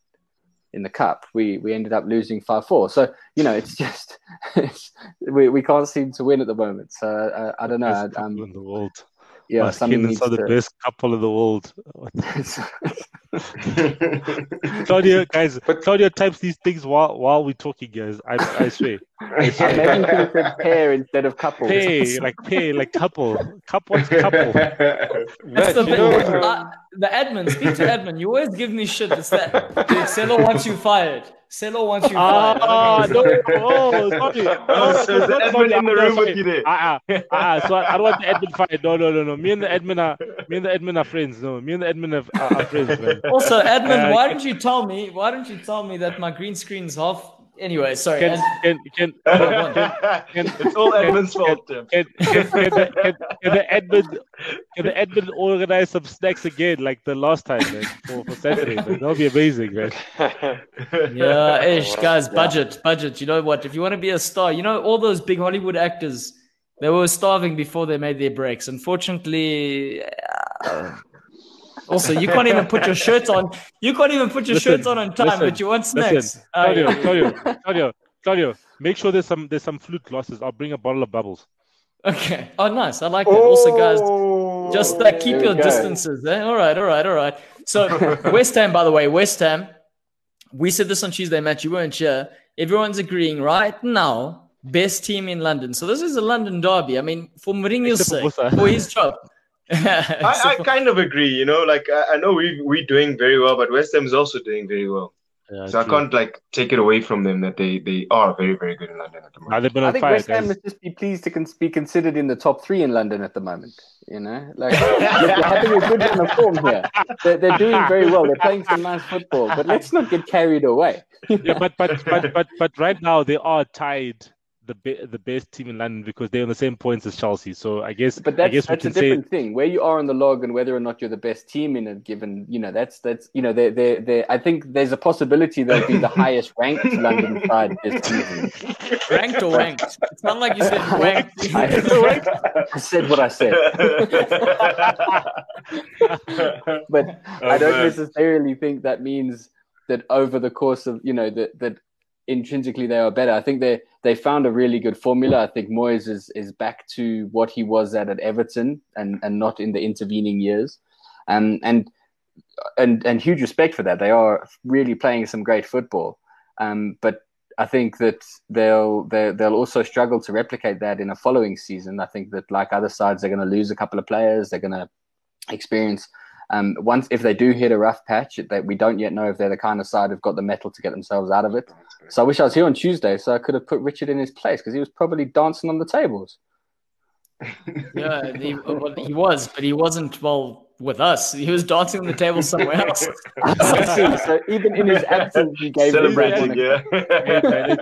in the Cup, we ended up losing 5-4. So, it's just we can't seem to win at the moment. So, I don't know. Best couple in the world. Yeah, like Kane and Son are the best couple in the world. Claudio, guys, Claudio types these things while we're talking, guys. I swear. Maybe you could have said pair instead of couple. Pair, like couple. Couple's couple. That's the bit. The admin, speak to admin. You always give me shit. It's that Celo wants you fired. Celo wants you fired. So there's an admin in the room with you there. So I don't want the admin fired. No. Me and the admin are friends. No, me and the admin are friends, man. Also, admin, why don't you tell me that my green screen's half? Anyway, sorry. It's all admin's fault. Can the admin organize some snacks again like the last time, man, for Saturday? Man. That'll be amazing, man. Yeah, guys, budget. You know what? If you want to be a star, all those big Hollywood actors, they were starving before they made their breaks. Unfortunately. Also, you can't even put your shirts on. You can't even put your shirts on time, but you want snacks. Claudio, make sure there's some flute glasses. I'll bring a bottle of bubbles. Okay. Oh, nice. I like that. Also, guys, just keep your distances. Eh? All right. So, West Ham, by the way, we said this on Tuesday, Matt. You weren't here. Everyone's agreeing right now. Best team in London. So this is a London derby. I mean, for Mourinho's sake, for his job. I kind of agree, like I know we're doing very well, but West Ham is also doing very well. Yeah, so true. I can't take it away from them that they are very, very good in London at the moment. I think West Ham must just be pleased to be considered in the top 3 in London at the moment. They're having a good run of form here. They're doing very well. They're playing some nice football, but let's not get carried away. Yeah, but right now they are tied. The best team in London because they're on the same points as Chelsea. So that's a different thing. Where you are on the log and whether or not you're the best team in a given, that's I think there's a possibility they'll be the highest ranked London side this season. Ranked or wanked? It's not like you said wanked. I said what I said. But I don't necessarily think that means that over the course of, that intrinsically they are better. I think they found a really good formula. I think Moyes is back to what he was at Everton and not in the intervening years. And huge respect for that. They are really playing some great football. But I think that they'll also struggle to replicate that in a following season. I think that like other sides, they're going to lose a couple of players. They're going to experience once if they do hit a rough patch, that we don't yet know if they're the kind of side who've got the mettle to get themselves out of it. So I wish I was here on Tuesday so I could have put Richard in his place because he was probably dancing on the tables. Yeah, he was, but he wasn't well with us. He was dancing on the table somewhere else. So even in his absence, he gave celebrating. Yeah, man,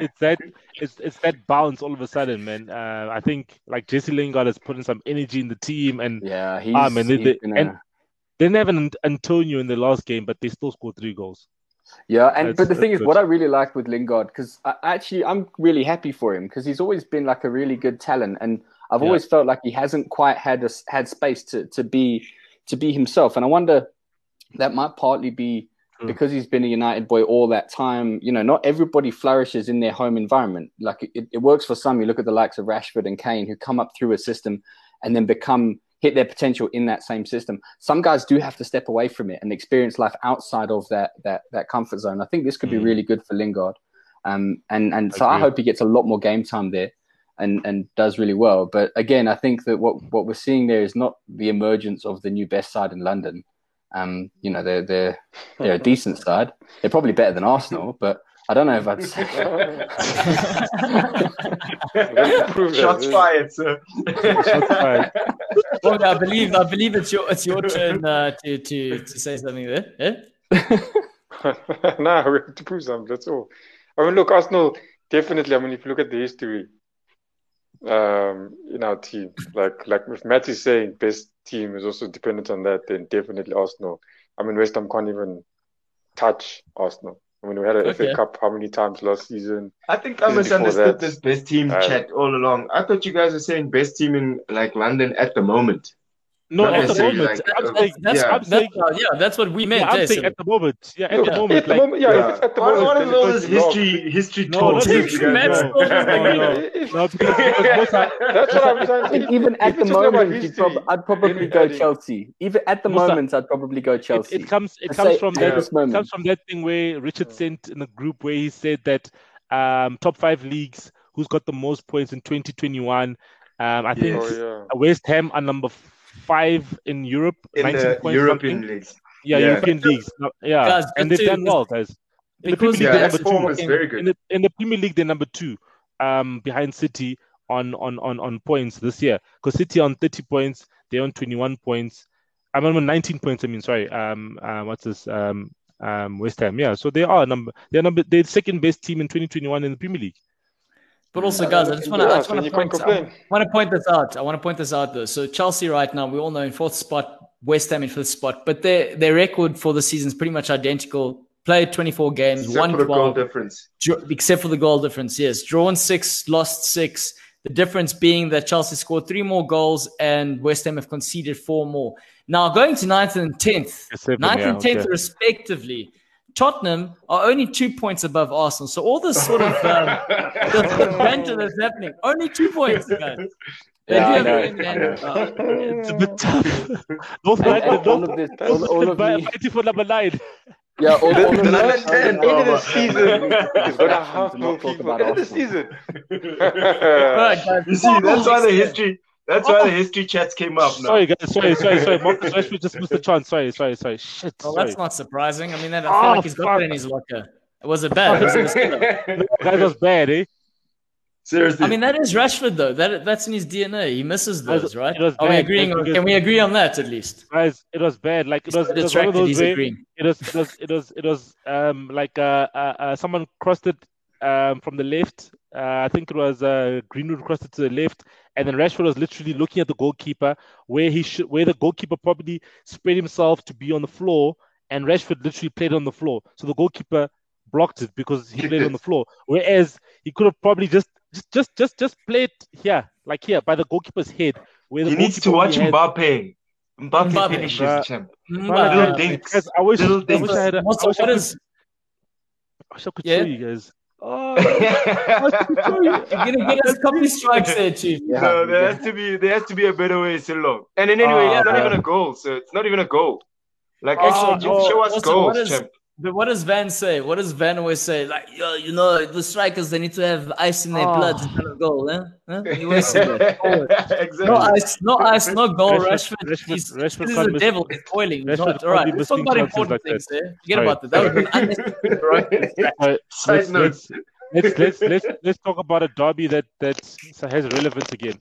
it's that bounce all of a sudden, man. I think like Jesse Lingard has put in some energy in the team, and yeah, they didn't have an Antonio in the last game, but they still scored 3 goals. Yeah, but the thing is, what I really like with Lingard, because I'm really happy for him, because he's always been like a really good talent, and I've always felt like he hasn't quite had space to be himself. And I wonder that might partly be because he's been a United boy all that time. Not everybody flourishes in their home environment. Like it works for some. You look at the likes of Rashford and Kane, who come up through a system and then hit their potential in that same system. Some guys do have to step away from it and experience life outside of that comfort zone. I think this could be really good for Lingard. And so I hope he gets a lot more game time there and does really well. But again, I think that what we're seeing there is not the emergence of the new best side in London. They're a decent side. They're probably better than Arsenal, but I don't know if I'd say. Shots fired, sir. Shots fired. Well, I believe it's your turn to say something there. Eh? No, we have to prove something. That's all. I mean, look, Arsenal definitely. I mean, if you look at the history in our team, like if Matt is saying best team is also dependent on that, then definitely Arsenal. I mean, West Ham can't even touch Arsenal. I mean, we had a FA Cup how many times last season? I think I misunderstood this best team chat all along. I thought you guys were saying best team in like London at the moment. No, not at the moment. That's what we meant. Yeah, I'm saying at the moment. Yeah, at the moment. At the moment, yeah. If it's at the moment. What is all this history talk? No, that's what I'm saying. I think even at the moment, I'd probably go Chelsea. Even at the moment, I'd probably go Chelsea. It comes from that thing where Richard sent in a group where he said that top five leagues, who's got the most points in 2021. I think West Ham are number five in Europe, in 19 the points European something. Leagues. Yeah, European leagues. Yeah, guys, and they've done well, guys. In the Premier League, they're number two, behind City on points this year. Because City on 30 points, they're on 21 points. I'm on 19 points. I mean, sorry. West Ham. Yeah, so they are they're second best team in 2021 in the Premier League. But also, guys, I want to point this out, though. So Chelsea right now, we all know in fourth spot, West Ham in fifth spot. But their record for the season is pretty much identical. Played 24 games, won 12. Except for the goal difference. Except for the goal difference, yes. Drawn 6, lost 6. The difference being that Chelsea scored 3 more goals and West Ham have conceded 4 more. Now, going to 9th and 10th. 9th and 10th, respectively. Tottenham are only 2 points above Arsenal. So all this sort of the banter that's happening, only 2 points, guys. It's a bit tough. End of the season. You see, that's why the history... That's why the history chats came up. No. Sorry, guys. Sorry. Marcus Rashford just missed the chance. Sorry. Shit. Well, that's not surprising. I mean, I feel like he's got that in his locker. Was it bad? That was bad, eh? Seriously. I mean, that is Rashford, though. That's in his DNA. He misses those, right? Can we agree on that at least? Guys, it was bad. Like it was one of those someone crossed it from the left. I think it was Greenwood crossed it to the left. And then Rashford was literally looking at the goalkeeper, where the goalkeeper probably spread himself to be on the floor, and Rashford literally played on the floor. So the goalkeeper blocked it because he played on the floor. Whereas he could have probably just played here by the goalkeeper's head. He needs to watch Mbappe. Mbappe finishes, champ. Little dinks. I wish I could show you guys. Oh, you're gonna get us copy strikes there, Chief. Yeah. No, there has to be a better way, Silo. And then anyway, it's not even a goal, so it's not even a goal. Like actually, show us goals, champ. But what does Van say? What does Van always say? Like, you know, the strikers, they need to have ice in their blood to kind of goal, huh? He always says that. Exactly. No ice, no goal, Rashford. Rashford is the devil. He's boiling. All right, let's talk about important things there. Forget about that. That would be unnecessary. Right. Side notes. Let's talk about a derby that has relevance again.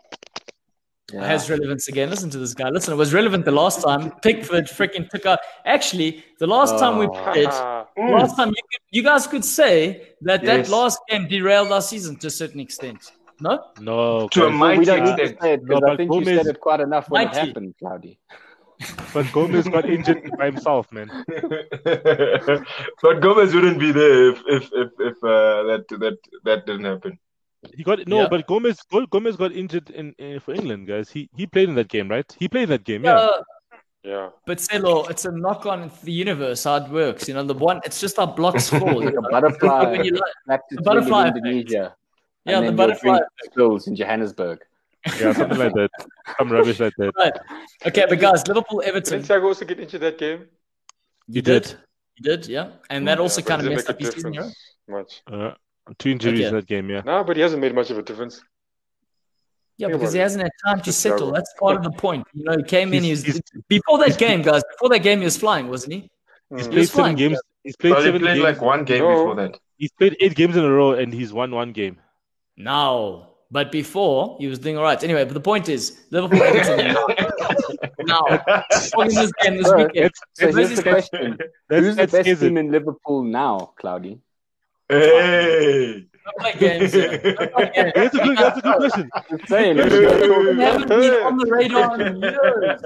Yeah. Has relevance again. Listen to this guy. Listen, it was relevant the last time. Pickford freaking took out. Actually, the last time we played, last time you guys could say that last game derailed our season to a certain extent. No. To a mighty extent. I think Gomez, you said it quite enough when it happened, Cloudy. But Gomez got injured by himself, man. But Gomez wouldn't be there if that didn't happen. But Gomez got injured in for England, guys. He played in that game, right? But Selo, it's a knock on the universe, how it works. You know, the one, it's just how blocks fall. Like a butterfly. The butterfly in Indonesia. Yeah, and the butterfly. Schools in Johannesburg. Yeah, something like that. Some rubbish like that. Right. Okay, but guys, Liverpool, Everton. Did Saka also get injured that game? You did. You did, yeah. And that also kind of messed up his season, right? Much. Two injuries in that game, yeah. No, but he hasn't made much of a difference. Yeah, because he hasn't had time to settle. That's part of the point. You know, he came in. Before that game, he was flying, wasn't he? He's played seven games. He's played like one game before that. He's played 8 games in a row, and he's won 1 game. No, but before he was doing all right. Anyway, but the point is, Liverpool. Now, this game this weekend. So here's the question: who's the best team in Liverpool now, Cloudy? Hey, play games. That's a good question. Insane. We haven't been on the radar in years.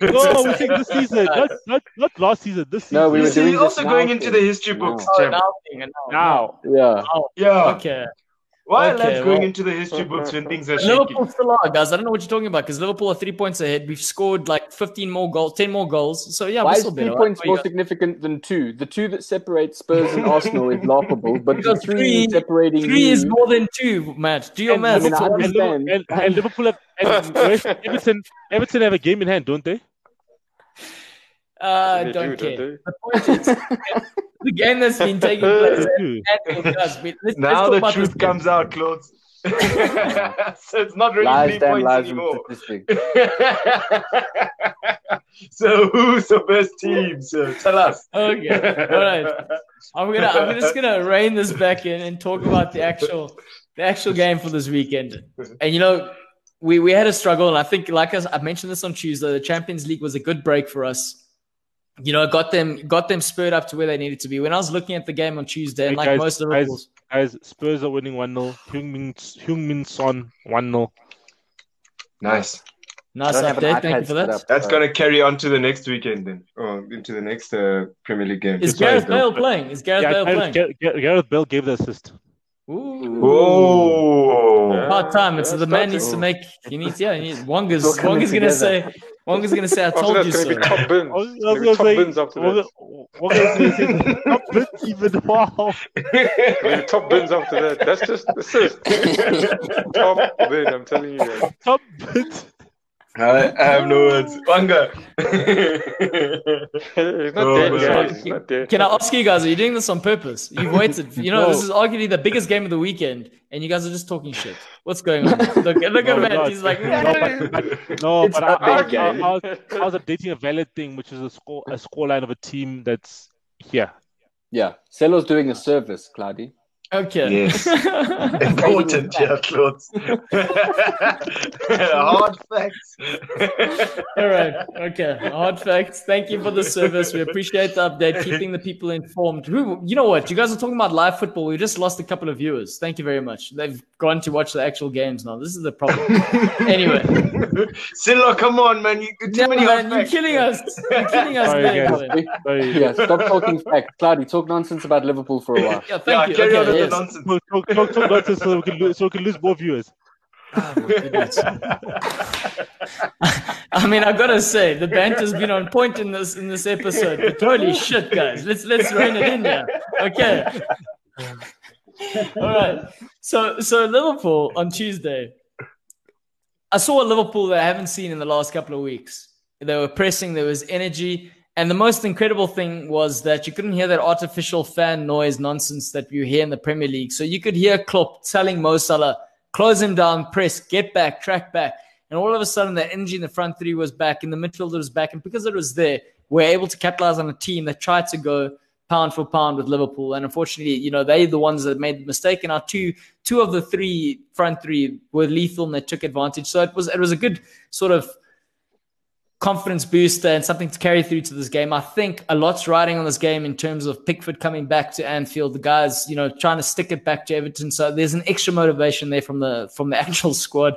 No, we're saying this season. Not last season. This season. No, we were doing this also going into the history books. Now. Yeah. Yeah. Okay. Why are lads going into the history books when things are shaky? Liverpool still are, guys. I don't know what you're talking about because Liverpool are 3 points ahead. We've scored like 15 more goals, 10 more goals. So, yeah, why we're still better. Why is 3 points more significant than 2? The 2 that separates Spurs and Arsenal is laughable, but the 3 separating 3 is more than 2, Matt. Do your math. I understand. And Liverpool have... Everton have a game in hand, don't they? Don't care. The point is, the game that's been taking place. Now the truth comes out, Claude. So it's not really lies 3 points anymore. So who's the best team? So tell us. Okay, all right. I'm just gonna rein this back in and talk about the actual game for this weekend. And you know, we had a struggle, and I think, like I mentioned this on Tuesday, the Champions League was a good break for us. You know, got them spurred up to where they needed to be. When I was looking at the game on Tuesday, and most of the Liverpool's... Guys, Spurs are winning 1-0. Heung-min Son, 1-0. Nice update. Thank you for that. That's going to carry on to the next weekend then, or into the next Premier League game. Is Gareth Bale playing? Gareth Bale gave the assist. Ooh. Oh. About time. It's the man needs to make. He needs. Wonga's gonna say. Wonga's gonna say. I told you so. Top bins after that. Wonga's gonna say top bins even wow. Top bins after that. That's just assist. Top bin. I'm telling you. Guys. Top bins. I have no words. Wanga. He's not dead. Can I ask you guys, are you doing this on purpose? You've waited. You know, This is arguably the biggest game of the weekend, and you guys are just talking shit. What's going on? Look at Matt. He's like, I was updating a valid thing, which is a scoreline of a team that's here. Yeah. Celo's doing a service, Claudie. Okay. Yes. Important, yeah, Claude. Hard facts. All right. Okay. Hard facts. Thank you for the service. We appreciate the update, keeping the people informed. You know what? You guys are talking about live football. We just lost a couple of viewers. Thank you very much. They've gone to watch the actual games now. This is the problem. Anyway. Silo, come on, man. You're killing us. You're killing us. Yeah, stop talking facts. Claudie, talk nonsense about Liverpool for a while. Yeah, thank you. Carry on with the nonsense. Talk nonsense so we can lose more viewers. Oh, my goodness. I mean, I've got to say, the banter's been on point in this episode. But holy shit, guys. Let's rein it in now. Okay. All right. So Liverpool on Tuesday. I saw a Liverpool that I haven't seen in the last couple of weeks. They were pressing. There was energy. And the most incredible thing was that you couldn't hear that artificial fan noise nonsense that you hear in the Premier League. So you could hear Klopp telling Mo Salah, close him down, press, get back, track back. And all of a sudden, the energy in the front three was back, in the midfield it was back. And because it was there, we were able to capitalize on a team that tried to go pound for pound with Liverpool. And unfortunately, you know, they're the ones that made the mistake. And our two of the three front three were lethal and they took advantage. So it was a good sort of confidence booster and something to carry through to this game. I think a lot's riding on this game in terms of Pickford coming back to Anfield, the guys, you know, trying to stick it back to Everton. So there's an extra motivation there from the actual squad.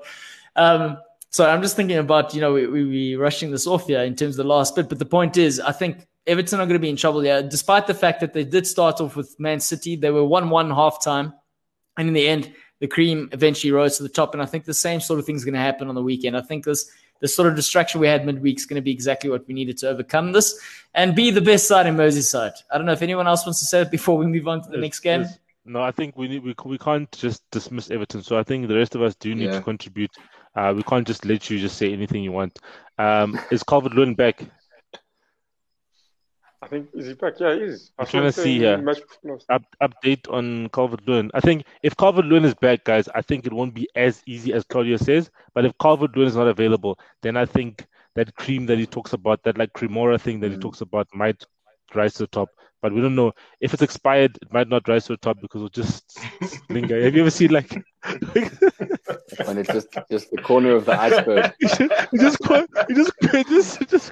So I'm just thinking about, you know, we rushing this off here in terms of the last bit. But the point is, I think Everton are going to be in trouble here, despite the fact that they did start off with Man City. They were 1-1 halftime. And in the end, the cream eventually rose to the top. And I think the same sort of thing's going to happen on the weekend. I think the sort of distraction we had midweek is going to be exactly what we needed to overcome this and be the best side in Merseyside. I don't know if anyone else wants to say it before we move on to the next game. No, I think we can't just dismiss Everton. So I think the rest of us do need to contribute. We can't just let you just say anything you want. Is Calvert-Lewin back? I think, is he back? Yeah, he is. I'm trying to see here. Update on Calvert-Lewin. I think if Calvert-Lewin is back, guys, I think it won't be as easy as Claudio says. But if Calvert-Lewin is not available, then I think that cream that he talks about, that like Cremora thing that he talks about might rise to the top. But we don't know. If it's expired, it might not rise to the top because it'll just linger. Have you ever seen like... and it's just the corner of the iceberg. It just...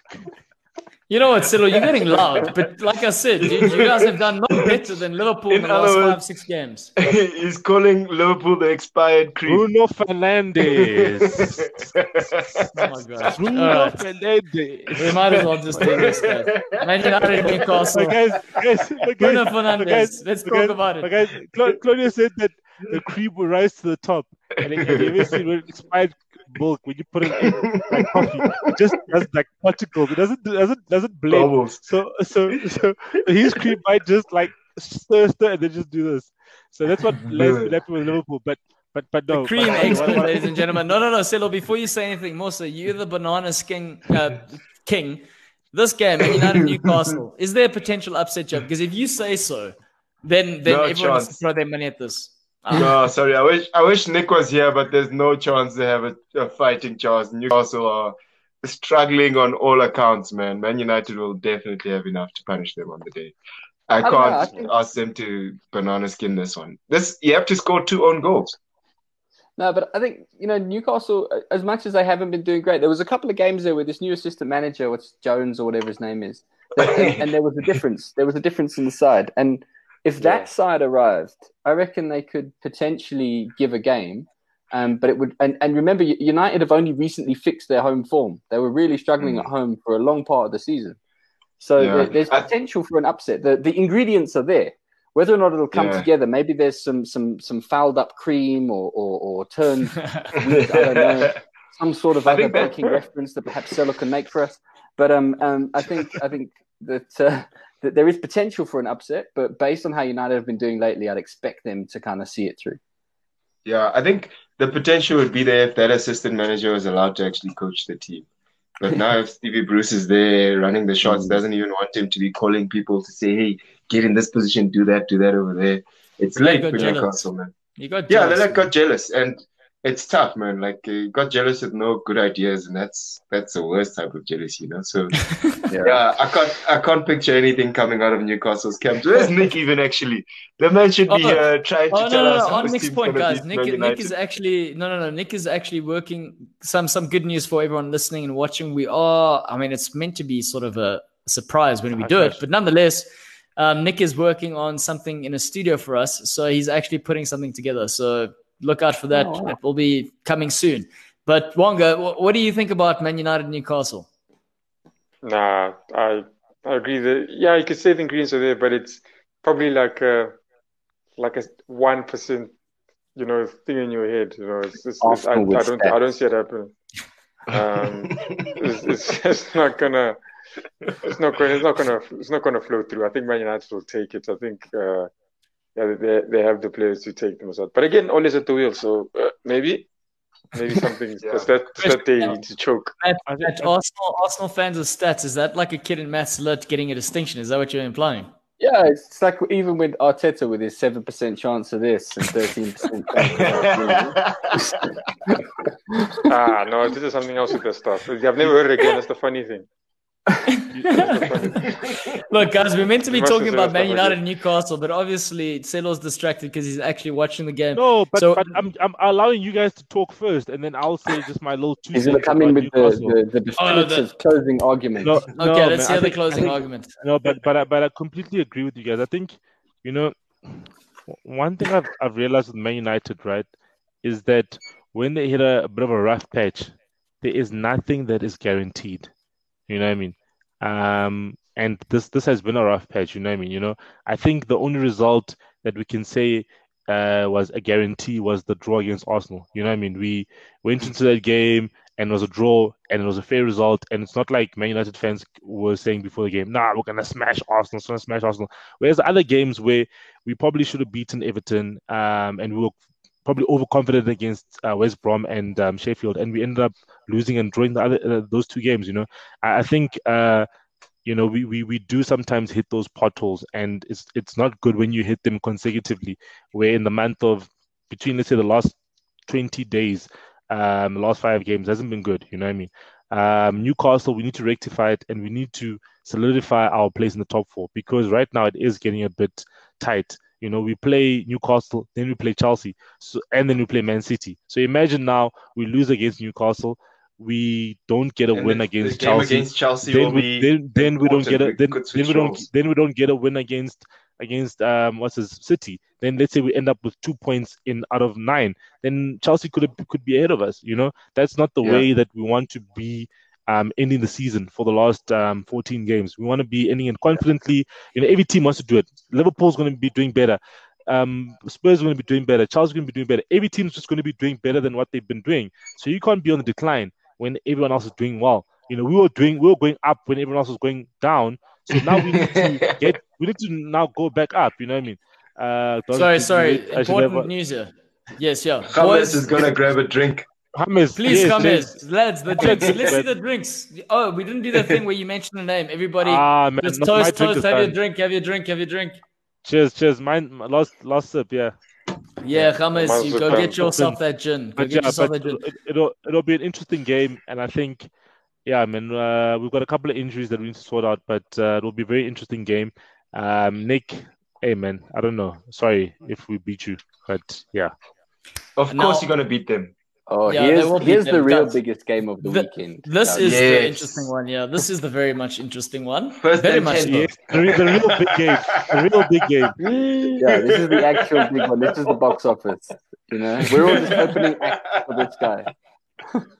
You know what, Cyril, you're getting loud, but like I said, you guys have done no better than Liverpool in the last 5-6 games. He's calling Liverpool the expired cream. Bruno Fernandes. Oh my gosh. Bruno Fernandes. We might as well just do this, guys. Man United, Newcastle. Bruno Fernandes. Let's talk about it. Guys, Claudio said that the cream will rise to the top. And obviously, when expired milk, when you put it in like coffee, it just does like particles. It doesn't blend. So his cream might just like stir and then just do this. So that's what left with Liverpool. But no. The cream expert, ladies and gentlemen. No, Celo, before you say anything, Mosa, you're the banana king. This game, United Newcastle, is there a potential upset job? Because if you say so, then everyone has to throw their money at this. No, sorry. I wish Nick was here, but there's no chance they have a fighting chance. Newcastle are struggling on all accounts, man. Man United will definitely have enough to punish them on the day. I can't ask them to banana skin this one. You have to score 2 own goals. No, but I think, Newcastle, as much as they haven't been doing great, there was a couple of games there with this new assistant manager, what's Jones or whatever his name is, and there was a difference. There was a difference in the side. And if that side arrived, I reckon they could potentially give a game. But it would, and remember, United have only recently fixed their home form. They were really struggling at home for a long part of the season. So there's potential for an upset. The ingredients are there. Whether or not it'll come together, maybe there's some fouled up cream or turned, I don't know, some sort of other banking reference that perhaps Celo can make for us. But I think that. That there is potential for an upset, but based on how United have been doing lately, I'd expect them to kind of see it through. Yeah, I think the potential would be there if that assistant manager was allowed to actually coach the team. But now if Stevie Bruce is there running the shots, doesn't even want him to be calling people to say, hey, get in this position, do that over there. It's late for Newcastle, man. They got jealous. And it's tough, man. Like, you got jealous with no good ideas, and that's the worst type of jealousy, So, I can't picture anything coming out of Newcastle's camp. Where's Nick even actually? The man should be trying to tell us. On Nick's point, guys, Nick is actually Nick is actually working some good news for everyone listening and watching. We are, it's meant to be sort of a surprise when we do it, but nonetheless. Nick is working on something in a studio for us, so he's actually putting something together. So. Look out for that. It will be coming soon. But Wonga, what do you think about Man United Newcastle? Nah, I agree that you could say the ingredients are there, but it's probably like a 1% thing in your head. I don't see it happening. It's not gonna flow through. I think Man United will take it. I think. They have the players to take them aside. But again, always at the wheel. So maybe something that they need to choke. That Arsenal fans of stats, is that like a kid in maths lit getting a distinction? Is that what you're implying? Yeah, it's like even with Arteta with his 7% chance of this and 13% chance of that. No, this is something else with that stuff. I've never heard it again. That's the funny thing. Look, guys, we're meant to be talking about Man United and Newcastle, but obviously Celo's distracted because he's actually watching the game. No, but I'm allowing you guys to talk first, and then I'll say just my little two. He's going to come in with the definitive closing argument. Let's hear the closing argument. No, but I completely agree with you guys. I think one thing I've realized with Man United, right, is that when they hit a bit of a rough patch, there is nothing that is guaranteed. You know what I mean? And this has been a rough patch, you know what I mean? I think the only result that we can say was a guarantee was the draw against Arsenal. You know what I mean? We went into that game and it was a draw and it was a fair result. And it's not like Man United fans were saying before the game, we're going to smash Arsenal, Whereas the other games where we probably should have beaten Everton and we were probably overconfident against West Brom and Sheffield, and we ended up losing and drawing the other those two games. I think we do sometimes hit those potholes, and it's not good when you hit them consecutively. Where in the month of between, let's say, the last 20 days, last 5 games hasn't been good. You know what I mean? Newcastle, we need to rectify it, and we need to solidify our place in the top 4 because right now it is getting a bit tight. We play Newcastle, then we play Chelsea, and then we play Man City. So imagine now we lose against Newcastle, we don't get a win against Chelsea, then we don't get a win against City. Then let's say we end up with 2 points in out of 9. Then Chelsea could be ahead of us. You know, that's not the way that we want to be ending the season for the last 14 games. We want to be ending it confidently. You know, every team wants to do it. Liverpool's going to be doing better. Spurs are going to be doing better. Chelsea are going to be doing better. Every team's just going to be doing better than what they've been doing. So you can't be on the decline when everyone else is doing well. You know, we were going up when everyone else was going down. So now we need to go back up. You know what I mean? Sorry. Important news here. Yes, yeah. Gomez is going to grab a drink. Please, lads, the drinks. Let's see the drinks. Oh, we didn't do the thing where you mentioned the name. Everybody, man, let's toast. Have your drink. Cheers. Mine, last sip, yeah. Yeah, James, you go get yourself that gin. It'll be an interesting game, and I think, we've got a couple of injuries that we need to sort out, but it'll be a very interesting game. Nick, hey, man, I don't know. Sorry if we beat you, but yeah. Of course you're going to beat them. Oh, yeah, here's the real biggest game of the weekend. This is the interesting one, yeah. This is the very much interesting one. The real big game. The real big game. Yeah, this is the actual big one. This is the box office. You know, we're all just opening acts for this guy.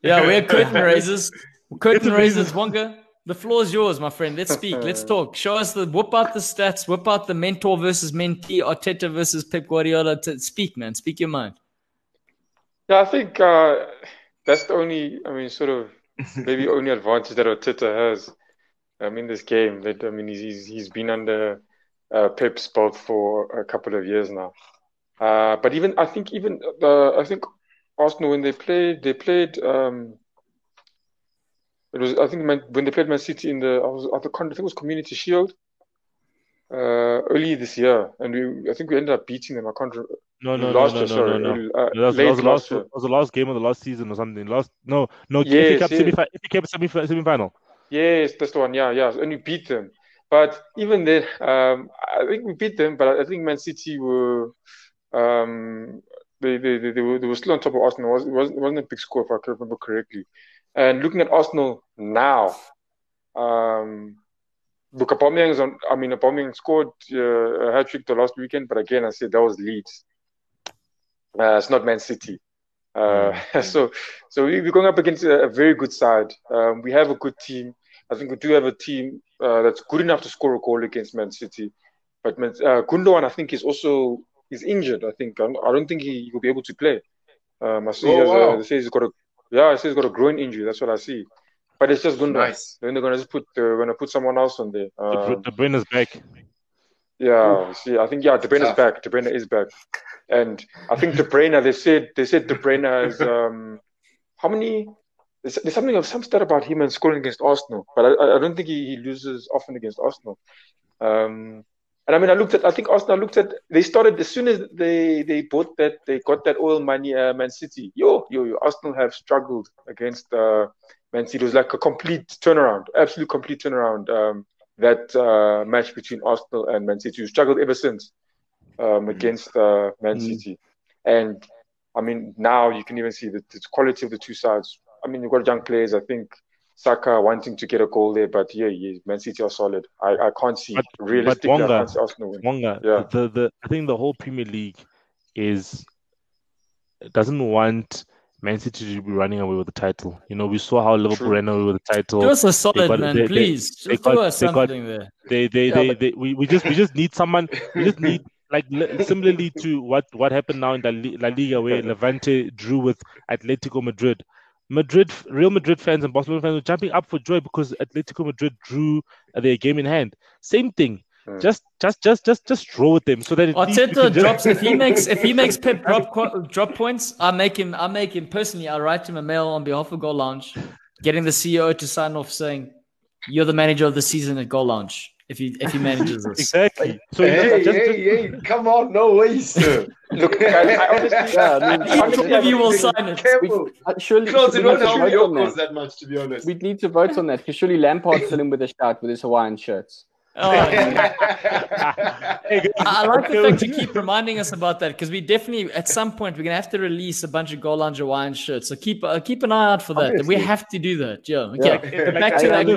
Yeah, we had curtain raisers. Wonga, the floor is yours, my friend. Let's speak. Let's talk. Show us whip out the stats. Whip out the mentor versus mentee. Arteta versus Pep Guardiola. Speak, man. Speak your mind. Yeah, I think that's the only, only advantage that Arteta has in this game. That he's been under Pep's belt for a couple of years now. But I think Arsenal when they played. When they played Man City I think it was Community Shield early this year, and I think we ended up beating them. That was the last game of the last season or something. Semi-final. Yes, that's the one. Yeah. And we beat them, but even then, I think we beat them. But I think Man City were, they were still on top of Arsenal. It wasn't a big score if I can remember correctly. And looking at Arsenal now, look, Aubameyang scored a hat-trick the last weekend, but again, I said that was Leeds. It's not Man City. So we're going up against a very good side. We have a good team. I think we do have a team that's good enough to score a goal against Man City. But Gundogan, I think, is injured, I think. I don't think he will be able to play. I see he's got a groin injury. That's what I see. But it's just Gundogan. Nice. Then they're gonna put someone else on there. De Bruyne is back. Yeah, De Bruyne is back. De Bruyne is back, and I think De Bruyne. They said De Bruyne is how many? There's some stat about him and scoring against Arsenal, but I don't think he loses often against Arsenal. I think Arsenal looked at. They started as soon as they bought that. They got that oil money. Man City. Arsenal have struggled against. Man City. It was like a absolute complete turnaround. That match between Arsenal and Man City. We struggled ever since against Man City, and now you can even see the quality of the two sides. You've got young players. I think Saka wanting to get a goal there, but Man City are solid. I can't see realistically Arsenal win. Wonga, I think the whole Premier League doesn't want Man City should be running away with the title. You know, we saw how Liverpool ran away with the title. Give us a solid, please. Just do us something there. We just need someone. We just need, similarly to what happened now in La Liga, where Levante drew with Atletico Madrid. Real Madrid fans and Barcelona fans were jumping up for joy because Atletico Madrid drew their game in hand. Same thing. Just draw with them so that Arteta drops. If he makes Pep drop points, I make him personally. I write him a mail on behalf of Goal Lounge, getting the CEO to sign off saying, "You're the manager of the season at Goal Lounge." If he manages this, exactly. So hey, come on, no way, sir. Look, you will sign it. Surely, we don't help that much, to be honest. We need to vote on that because surely Lampard's still in with a shout with his Hawaiian shirts. Oh, hey, I like the fact you keep reminding us about that, because we definitely, at some point, we're going to have to release a bunch of Goal Lounge Hawaiian shirts. So keep an eye out for that. Obviously. We have to do that. Yeah. Okay. Back to that.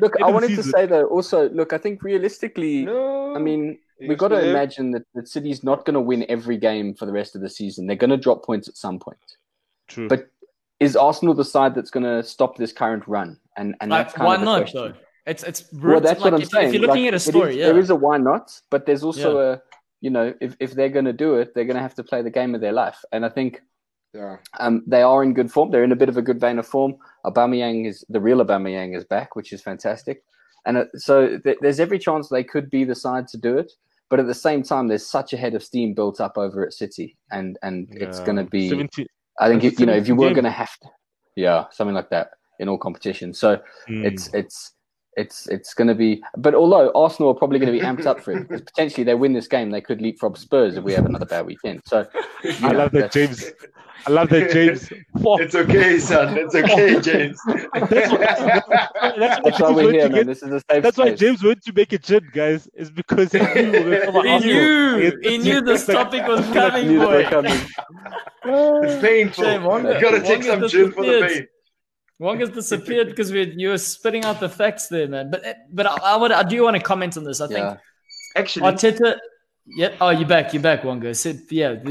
Look, I wanted to say, though, also, look, I think realistically, we've got to imagine that the City's not going to win every game for the rest of the season. They're going to drop points at some point. True. But is Arsenal the side that's going to stop this current run? And that's kind of the question. Why not, though? That's like what I'm saying. If you're looking at a story, there is a why not, but there's also a, if they're going to do it, they're going to have to play the game of their life. And I think they are in good form. They're in a bit of a good vein of form. The real Aubameyang is back, which is fantastic. And so there's every chance they could be the side to do it. But at the same time, there's such a head of steam built up over at City. And it's going to be, I think, if you were going to have to, something like that in all competitions. So It's going to be, but although Arsenal are probably going to be amped up for it, because potentially they win this game, they could leapfrog Spurs if we have another bad weekend. So I love that, James. It's okay, son. It's okay, James. That's why we're here, man. This is a safe space. That's why James went to make a shit, guys. It's because he knew. He knew this topic was coming, boy. It's painful. You got to take some gin for the pain. Wong has disappeared because you were spitting out the facts there, man. But I do want to comment on this. I think actually Arteta. Yeah. Oh, you're back, Wongo. So, is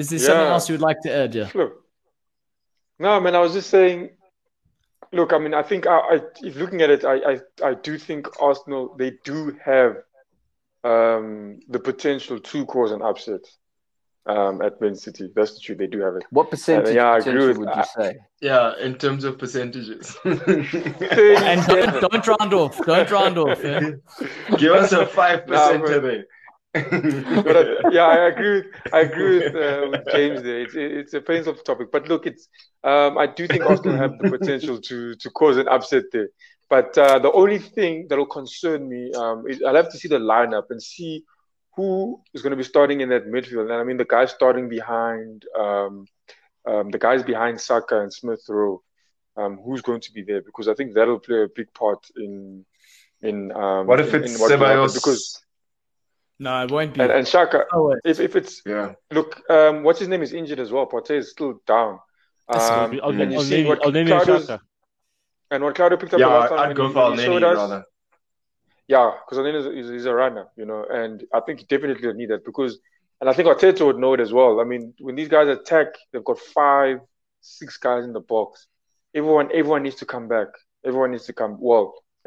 there something else you would like to add? Yeah. Look, no, I mean, I was just saying. Look, I mean, I think if looking at it, I do think Arsenal, they do have the potential to cause an upset at Man City. That's the truth. They do have it. What percentage would you say? Yeah, in terms of percentages. And don't round off. Yeah. Give us a 5% today. I agree with James there. It's a painful topic. But look, it's I do think Arsenal have the potential to cause an upset there. But the only thing that will concern me is I'll have to see the lineup and see who is going to be starting in that midfield. And I mean, the guys starting behind Saka and Smith Rowe, who's going to be there? Because I think that'll play a big part in what if it's Ceballos? Because no, it won't be. And Saka, if it's look, what's his name is injured as well. Partey is still down. What Claudio picked up last time. I'd go for Alneni rather. Yeah, because Alneni is a runner, and I think he definitely need that and I think Arteta would know it as well. I mean, when these guys attack, they've got 5-6 guys in the box. Everyone needs to come back. At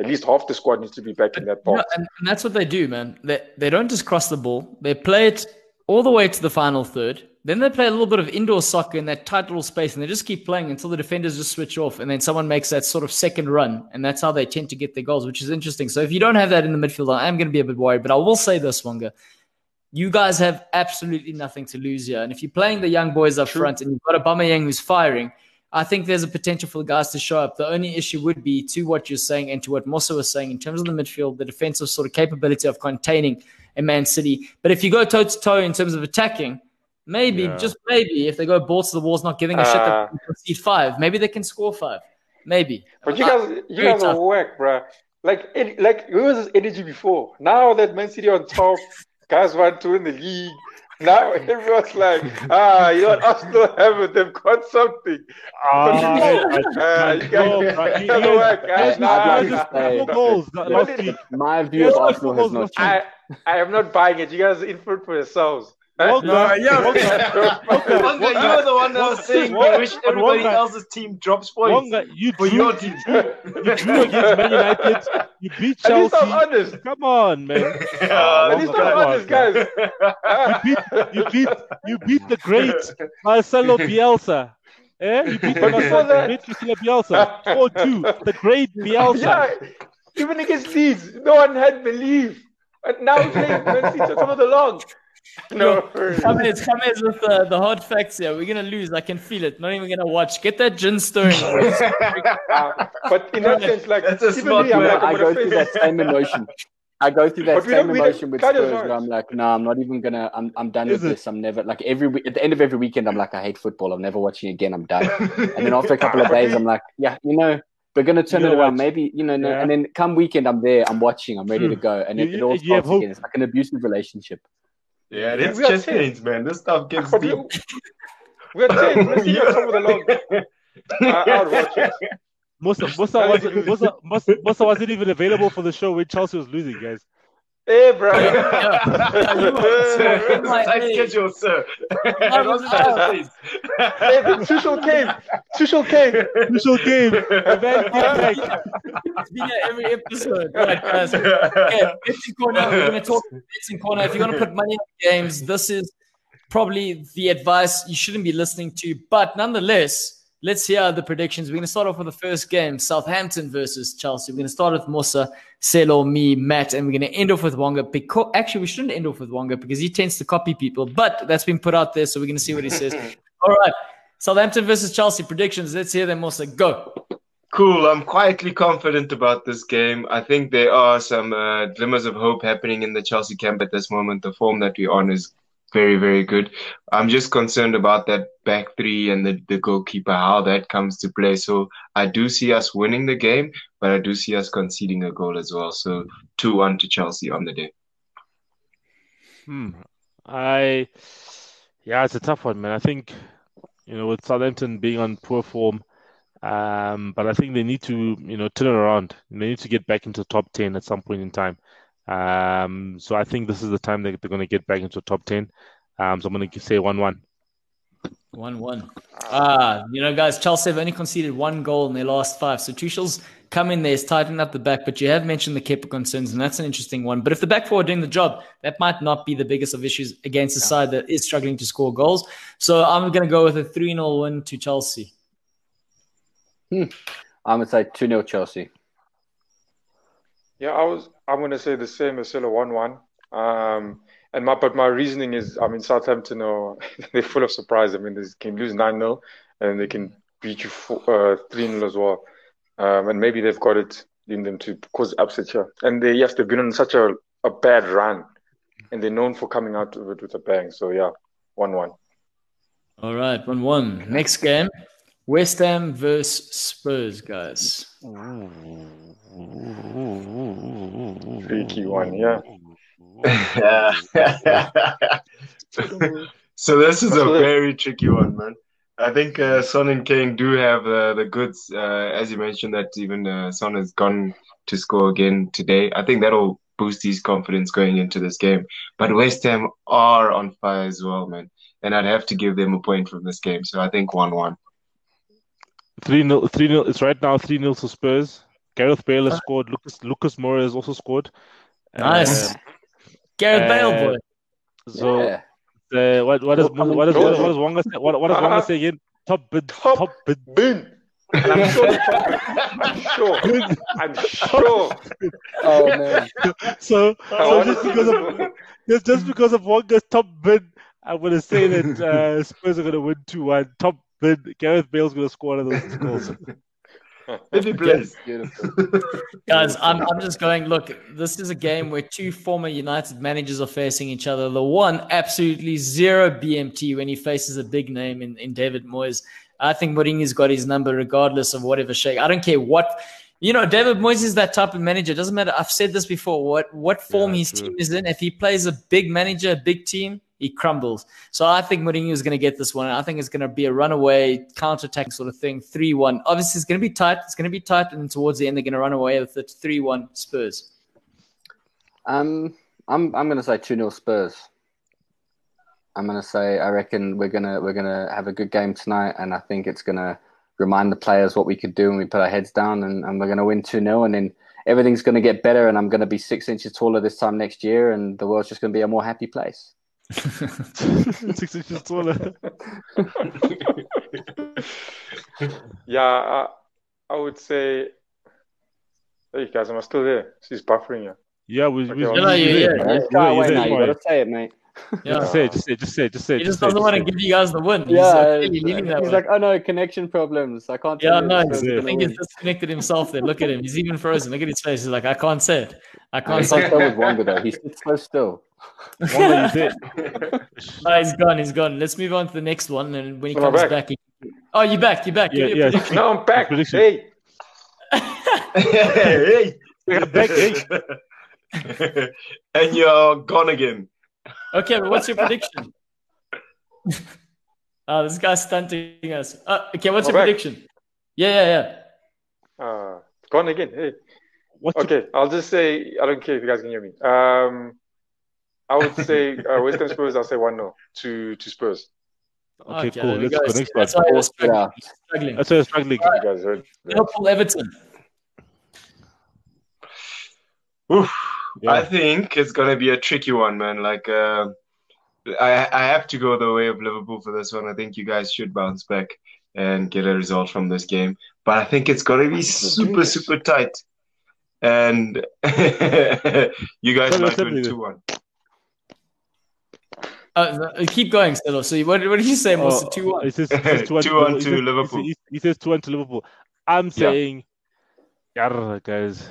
least half the squad needs to be back in that box. No, and that's what they do, man. They don't just cross the ball. They play it all the way to the final third. Then they play a little bit of indoor soccer in that tight little space, and they just keep playing until the defenders just switch off, and then someone makes that sort of second run, and that's how they tend to get their goals, which is interesting. So if you don't have that in the midfield, I am going to be a bit worried, but I will say this, Wonga. You guys have absolutely nothing to lose here, and if you're playing the young boys up front and you've got Aubameyang who's firing, I think there's a potential for the guys to show up. The only issue would be to what you're saying and to what Mosa was saying in terms of the midfield, the defensive sort of capability of containing a Man City. But if you go toe-to-toe in terms of attacking, maybe, just maybe, if they go balls to the walls, not giving a shit, that they can concede 5. Maybe they can score 5. Maybe. But you guys are whack, bruh. Like, where was this energy before? Now that Man City on top, guys want to win the league. Now everyone's like, Arsenal have it. They've got something. My view of Arsenal has not changed. I am not buying it. You guys infer for yourselves. Wonga, you're the one that was saying you wish everybody else's team drops points. Wonga, your team. You drew against Man United. You beat Chelsea. At least I'm honest. Come on, man. At least I'm honest, guys. You beat the great Marcelo Bielsa. You beat Marcelo Bielsa. 4-2. The great Bielsa. Yeah, even against Leeds, no one had belief. And now we're playing Man City top of the long. No, come here with the hard facts here. We're gonna lose. I can feel it. Not even gonna watch. Get that gin stirring. But in that sense, like that's a smart way. I go through that same emotion. with Spurs, where I'm like, no, I'm not even gonna. I'm done with this. I'm never like at the end of every weekend, I'm like, I hate football. I'm never watching again. I'm done. And then after a couple of days, I'm like, yeah, We're going to turn it around. Maybe, you know, yeah. And then come weekend, I'm there. I'm watching. I'm ready to go. And it all starts again. It's like an abusive relationship. Yeah, it's just change, man. This stuff gets deep. We're changed. Let's see some of the long... I'll watch it. Musa wasn't even available for the show when Chelsea was losing, guys. Hey, bro. Tight schedule, sir. Tuchel came. Tuchel came. It's been at every episode. Right, guys? Okay, betting corner. We're going to talk betting corner. If you're going to put money on games, this is probably the advice you shouldn't be listening to. But nonetheless, let's hear the predictions. We're going to start off with the first game, Southampton versus Chelsea. We're going to start with Musa, Selo, me, Matt, and we're going to end off with Wonga. Actually, we shouldn't end off with Wonga because he tends to copy people, but that's been put out there, so we're going to see what he says. All right, Southampton versus Chelsea predictions. Let's hear them, Musa. Go. Cool. I'm quietly confident about this game. I think there are some glimmers of hope happening in the Chelsea camp at this moment. The form that we're on is very, very good. I'm just concerned about that back three and the goalkeeper, how that comes to play. So I do see us winning the game, but I do see us conceding a goal as well. So 2-1 to Chelsea on the day. Yeah, it's a tough one, man. I think, you know, with Southampton being on poor form, but I think they need to, you know, turn around. They need to get back into the top 10 at some point in time. So I think this is the time they're going to get back into the top 10. So I'm going to say 1-1. 1-1. You know, guys, Chelsea have only conceded one goal in their last five. So Tuchel's come in there, is tightening up the back. But you have mentioned the Kepa concerns, and that's an interesting one. But if the back four are doing the job, that might not be the biggest of issues against a side that is struggling to score goals. So I'm going to go with a 3-0 win to Chelsea. I'm going to say 2-0 Chelsea. Yeah, I'm going to say the same as Silo, 1-1. But my reasoning is, I mean, Southampton are they're full of surprise. I mean, they can lose 9-0 and they can beat you 3-0 as well. And maybe they've got it in them to cause upset here. And they've been on such a bad run, and they're known for coming out of it with a bang. So yeah, 1-1. All right, 1-1. Next game. West Ham versus Spurs, guys. Tricky one, yeah. So this is a very tricky one, man. I think Son and Kane do have the goods. As you mentioned, that even Son has gone to score again today. I think that'll boost his confidence going into this game. But West Ham are on fire as well, man. And I'd have to give them a point from this game. So I think 1-1. 3-0. It's right now 3-0 to Spurs. Gareth Bale has scored. Lucas Moura has also scored. Nice. Gareth Bale, boy. So, what does Wonga say again? Top bid. I'm sure. Oh, man. So just because of Wonga's top bid, I'm going to say that Spurs are going to win 2-1. Top bid. Gareth Bale's going to score one of those goals. Guys, I'm just going, look, this is a game where two former United managers are facing each other. The one, absolutely zero BMT when he faces a big name in David Moyes. I think Mourinho's got his number regardless of whatever shake. I don't care what... You know, David Moyes is that type of manager. It doesn't matter. I've said this before. What form his team is in, if he plays a big manager, a big team, he crumbles. So I think Mourinho is going to get this one. I think it's going to be a runaway, counter-attack sort of thing, 3-1. Obviously, it's going to be tight. And then towards the end, they're going to run away with the 3-1 Spurs. I'm going to say 2-0 Spurs. I'm going to say I reckon we're going to have a good game tonight, and I think it's going to remind the players what we could do when we put our heads down, and we're going to win 2-0, and then everything's going to get better, and I'm going to be 6 inches taller this time next year, and the world's just going to be a more happy place. 6 inches taller. Yeah, I would say. Hey guys, am I still there? She's buffering you. Yeah, we're there. You gotta say it, mate. Yeah, just say. He just doesn't want to give you guys the win. Yeah, he's like, oh no, connection problems. I can't. Yeah, no, I think he's disconnected himself. There, look at him. He's even frozen. Look at his face. He's like, I can't say it. He sits so still. No, he's gone. Let's move on to the next one, and when he comes back, you're back. Yeah. No, I'm back. Hey, Hey, and you're gone again. Okay, but what's your prediction? Oh, this guy's stunting us. Okay, what's your prediction? Yeah. Gone again. Hey. I'll just say, I don't care if you guys can hear me. I would say West Ham Spurs. I'll say 1-0 to Spurs. Okay, cool. Let's go next one. That's why we're struggling. You guys heard. Liverpool, Everton. Oof. Yeah. I think it's gonna be a tricky one, man. Like, I have to go the way of Liverpool for this one. I think you guys should bounce back and get a result from this game. But I think it's gonna be super, super tight. And you guys might win 2-1. Keep going, Selo. So what did you say, Moss? 2-1. It says 2-1 to Liverpool. He says 2-1 to Liverpool. I'm saying, guys.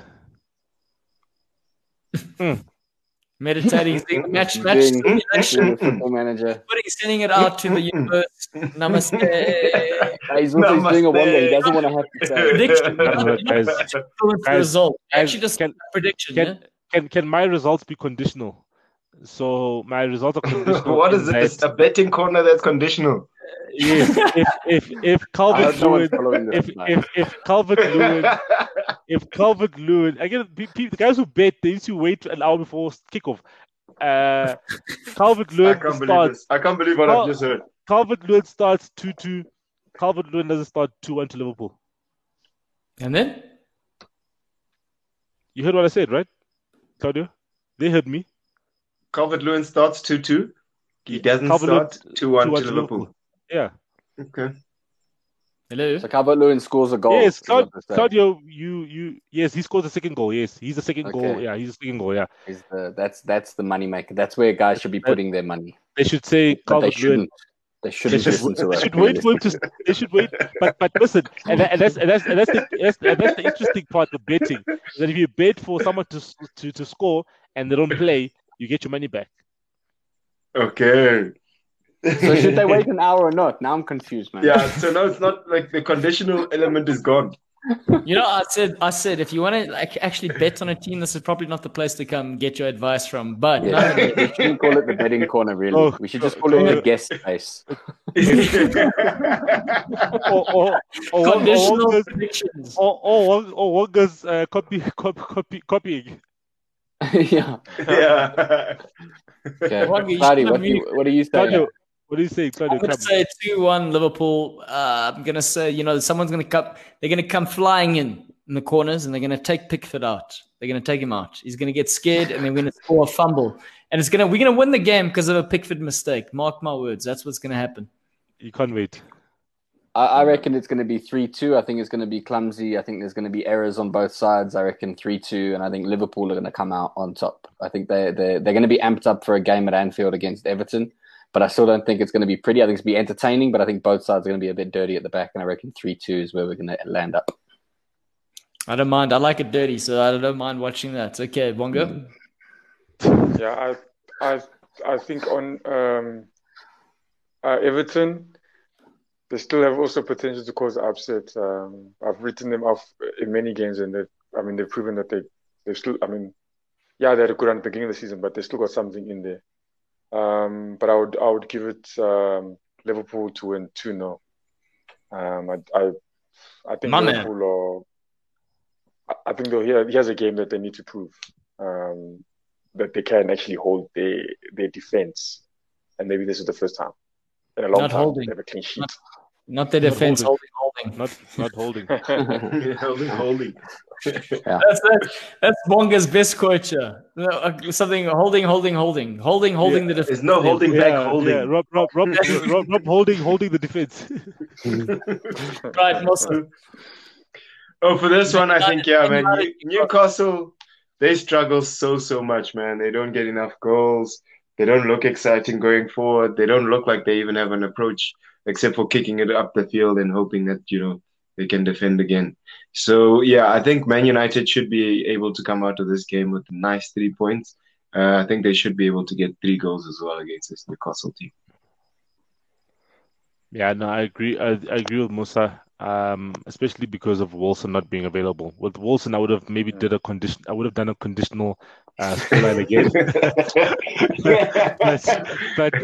Meditating, football manager. But he's sending it out to the universe. Namaste. He's doing a one way. He doesn't want to have to say prediction. Actually, just prediction. Can my results be conditional? So my results are conditional. What is this? A betting corner that's conditional. Yes. If Calvert-Lewin, if Calvert-Lewin, again, the guys who bet, they used to wait an hour before kickoff. Calvert-Lewin starts. I can't believe what I've just heard. Calvert-Lewin starts 2-2. Calvert-Lewin doesn't start 2-1 to Liverpool. And then? You heard what I said, right, Claudio? They heard me. Calvert-Lewin starts 2-2. He doesn't start 2-1 to Liverpool. Yeah. Okay. Hello. So Calvert-Lewin scores a goal. Yes, Claudio, yes, he scores the second goal. Yes, he's the second goal. Yeah, he's the second goal. Yeah. That's the money maker. That's where guys should be putting their money. They should say Calvert-Lewin. They should wait. But listen, and that's the interesting part of betting. That if you bet for someone to score and they don't play, you get your money back. Okay. So should they wait an hour or not? Now I'm confused, man. Yeah, so now it's not like the conditional element is gone. You know, I said, if you want to like actually bet on a team, this is probably not the place to come get your advice from. But we shouldn't call it the betting corner, really. Oh, we should just call it the guest space. Conditional predictions. Or Walker's copying. Yeah. Okay. Claudio, what do you say? Claudio, what do you say, Claudio? I'm going to say 2-1 Liverpool. I'm going to say, someone's going to come. They're going to come flying in the corners, and they're going to take Pickford out. They're going to take him out. He's going to get scared, and they're going to score a fumble. And we're going to win the game because of a Pickford mistake. Mark my words. That's what's going to happen. You can't wait. I reckon it's going to be 3-2. I think it's going to be clumsy. I think there's going to be errors on both sides. I reckon 3-2, and I think Liverpool are going to come out on top. I think they're going to be amped up for a game at Anfield against Everton, but I still don't think it's going to be pretty. I think it's going to be entertaining, but I think both sides are going to be a bit dirty at the back, and I reckon 3-2 is where we're going to land up. I don't mind. I like it dirty, so I don't mind watching that. Okay, Bongo? Yeah, I think on Everton... They still have also potential to cause upset. I've written them off in many games, and they've proven that they've still. They had a good run at the beginning of the season, but they still got something in there. But I would give it Liverpool to win 2-0. I think Liverpool I think he has a game that they need to prove that they can actually hold their defense, and maybe this is the first time. In a long not time, holding. Have a clean sheet. Not the defense. Holding. Holding. Yeah. That's Bonga's best culture. Something holding the defense. There's no holding back. Holding. Yeah. Rob holding the defense. Right, Mossel. Oh, for this one, I think man. Newcastle, they struggle so much, man. They don't get enough goals. They don't look exciting going forward. They don't look like they even have an approach, except for kicking it up the field and hoping that, they can defend again. So, I think Man United should be able to come out of this game with a nice 3 points. I think they should be able to get 3 goals as well against this Newcastle team. Yeah, no, I agree with Musa. especially because of Wilson not being available. With Wilson, I would have maybe I would have done a conditional spell again. But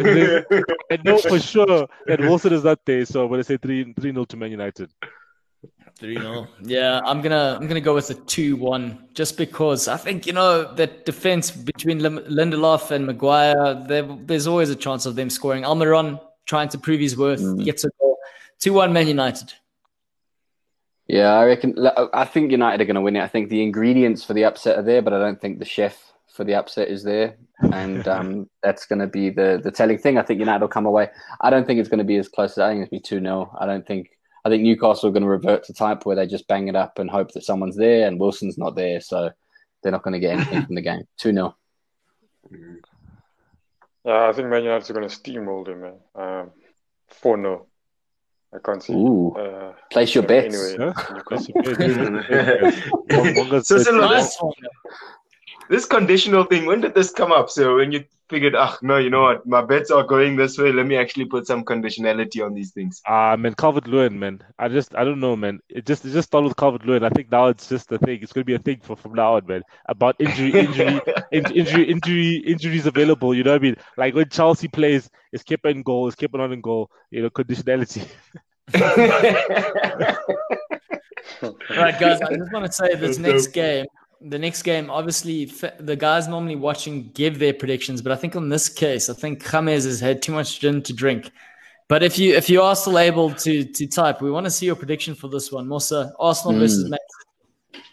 I know for sure that Wilson is not there, so I'm gonna say 3-0 to Man United. 3-0. Yeah, I'm gonna go with a 2-1, just because I think that defense between Lindelof and Maguire, there's always a chance of them scoring. Almiron trying to prove his worth, gets a goal. 2-1 Man United. Yeah, I think United are going to win it. I think the ingredients for the upset are there, but I don't think the chef for the upset is there, and that's going to be the telling thing. I think United will come away. I don't think it's going to be as close. I think it's going to be 2-0. I think Newcastle are going to revert to type where they just bang it up and hope that someone's there, and Wilson's not there, so they're not going to get anything from the game. 2-0. I think Man United are going to steamroll them, man. 4-0. I can't see. Place your bets. Anyway, this conditional thing, when did this come up? So when you figured, my bets are going this way, let me actually put some conditionality on these things. Calvert-Lewin, man. I don't know, man. It just started with Calvert-Lewin. I think now it's just a thing. It's going to be a thing from now on, man. About injuries available. You know what I mean? Like when Chelsea plays, is Kepa in goal? Is Kepa not in goal? Conditionality. Right, guys. I just want to say this next game. The next game, obviously, the guys normally watching give their predictions, but I think in this case, I think Gomez has had too much gin to drink. But if you are still able to type, we want to see your prediction for this one. Mosa, Arsenal versus Man City.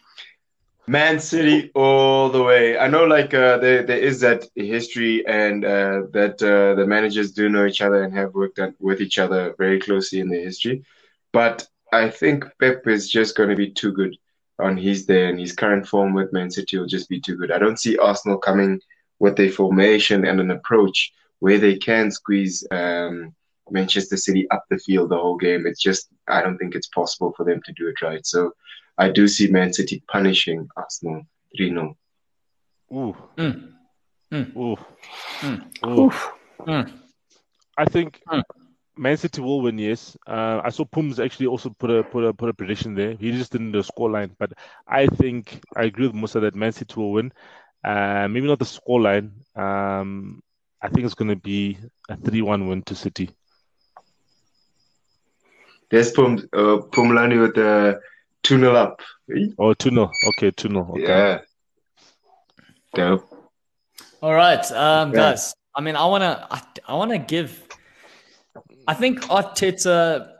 Man City all the way. I know, there is that history and that the managers do know each other and have worked with each other very closely in their history. But I think Pep is just going to be too good on his day, and his current form with Man City will just be too good. I don't see Arsenal coming with a formation and an approach where they can squeeze Manchester City up the field the whole game. It's just, I don't think it's possible for them to do it right. So I do see Man City punishing Arsenal 3-0. Ooh. Mm. Mm. Ooh. Mm. Ooh. Mm. I think Man City will win, yes. I saw Pums actually also put a prediction there. He just didn't the scoreline, but I think I agree with Musa that Man City will win. Maybe not the scoreline. I think it's going to be a 3-1 win to City. There's Pumlani with the 2-0 up. Oh, 2-0. Okay, 2-0. Okay. Yeah. Dope. All right, guys. I mean, I wanna give. I think Arteta,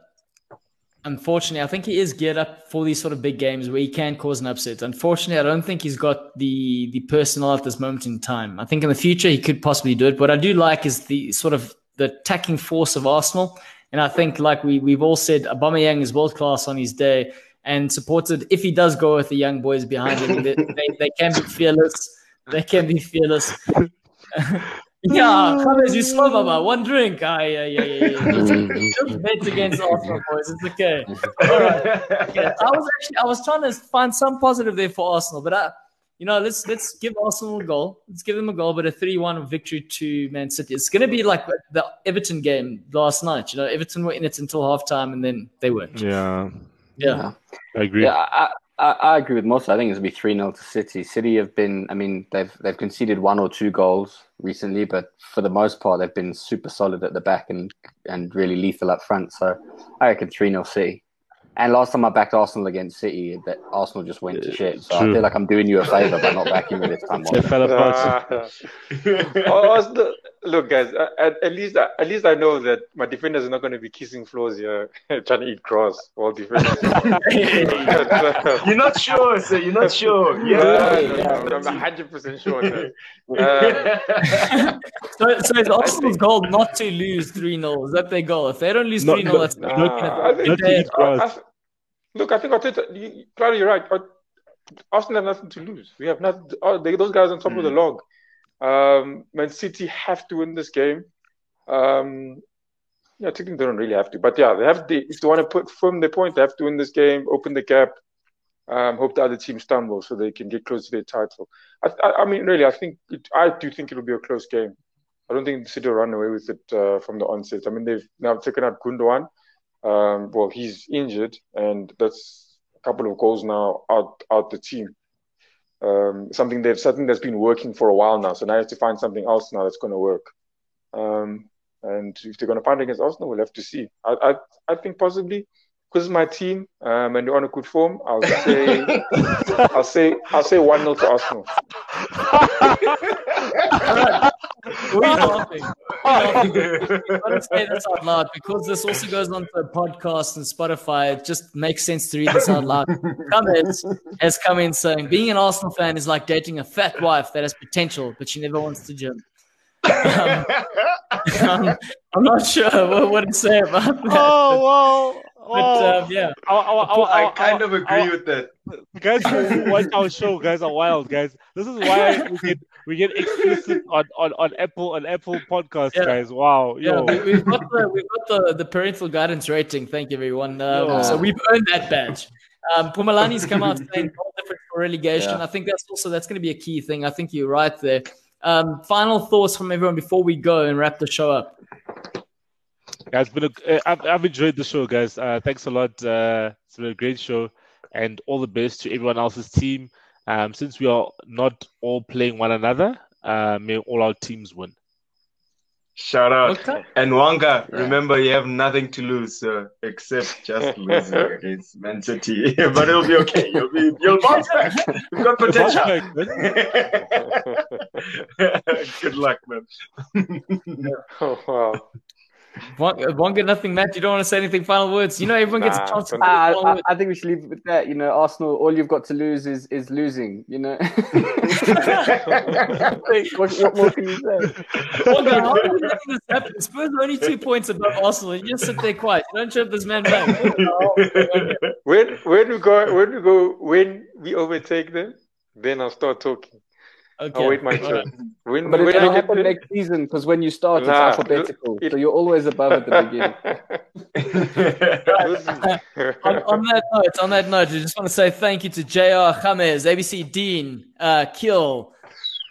unfortunately, I think he is geared up for these sort of big games where he can cause an upset. Unfortunately, I don't think he's got the personnel at this moment in time. I think in the future he could possibly do it. What I do like is the sort of the attacking force of Arsenal. And I think, like we've all said, Aubameyang is world-class on his day and supported. If he does go with the young boys behind him, they can be fearless. They can be fearless. Yeah, Gomez, you slow, Baba. One drink. Bets against Arsenal, boys. It's okay. All right. Okay. I was trying to find some positive there for Arsenal, but let's give Arsenal a goal. Let's give them a goal, but a 3-1 victory to Man City. It's going to be like the Everton game last night. Everton were in it until halftime, and then they weren't. Yeah. I agree. Yeah, I agree with Mosa. I think it's going to be 3-0 to City. City have been, they've conceded one or two goals recently, but for the most part, they've been super solid at the back and really lethal up front. So I reckon 3-0 City. And last time I backed Arsenal against City, that Arsenal just went to shit. So true. I feel like I'm doing you a favour by not backing you this time. Look, guys, at least I know that my defenders are not going to be kissing floors here, trying to eat cross. All defenders. You're not sure, sir. You're not sure. I'm 100% sure. So it's Arsenal's goal not to lose 3-0. Is that their goal? If they don't lose 3-0, that's not to eat cross. Look, I think Claudio, you're right. Arsenal have nothing to lose. We have nothing. Those guys on top of the log. Man City have to win this game. I think they don't really have to, but they have to. If they want to firm their point, they have to win this game, open the gap, hope the other team stumbles so they can get close to their title. I do think it'll be a close game. I don't think City will run away with it from the onset. They've now taken out Gundogan. Well, he's injured, and that's a couple of goals now out the team. Something that's been working for a while now. So now you have to find something else now that's going to work. And if they're going to find it against Arsenal, we'll have to see. I think possibly, because it's my team and they're on a good form, I'll say 1-0 to Arsenal. We're laughing. Gotta say this out loud because this also goes on to podcasts and Spotify. It just makes sense to read this out loud. Gomez has come in saying, being an Arsenal fan is like dating a fat wife that has potential, but she never wants to gym. I'm not sure what to say about that. Yeah, I kind of agree with that. Guys who watch our show, guys, are wild, guys. This is why we get explicit on Apple Podcasts, yeah. Guys. Wow. Yeah, we've got the parental guidance rating. Thank you, everyone. So we've earned that badge. Pumalani's come out saying different for relegation. Yeah. I think that's going to be a key thing. I think you're right there. Final thoughts from everyone before we go and wrap the show up. Yeah, I've enjoyed the show, guys. Thanks a lot. It's been a great show, and all the best to everyone else's team. Since we are not all playing one another, may all our teams win. Shout out. Okay. And Wanga, remember, you have nothing to lose except just losing against Man City. But it'll be okay. You'll bounce back. You've got potential. Good luck, man. Oh, wow. Wonga, nothing, Matt. You don't want to say anything. Final words. You know, everyone gets a chance. I think we should leave it with that. You know, Arsenal. All you've got to lose is losing. You know. what more can you say? Wonga, how do you think this happened? Spurs are only 2 points above Arsenal. You just sit there quiet. You don't shove this man back. When we overtake them, then I'll start talking. Okay. I'll wait my turn. But it will happen next season because when you start, it's alphabetical. So you're always above at the beginning. on that note, I just want to say thank you to JR, James, ABC, Dean, Kill,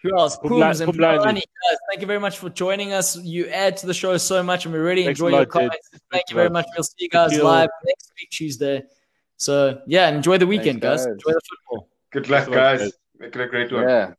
who else? Pooms and Pumalani. Thank you very much for joining us. You add to the show so much, and we really enjoy your comments. Thank you very much. We'll see you guys live next week, Tuesday. So, yeah, enjoy the weekend, guys. Enjoy the football. Good luck, guys. Make it a great one. Yeah.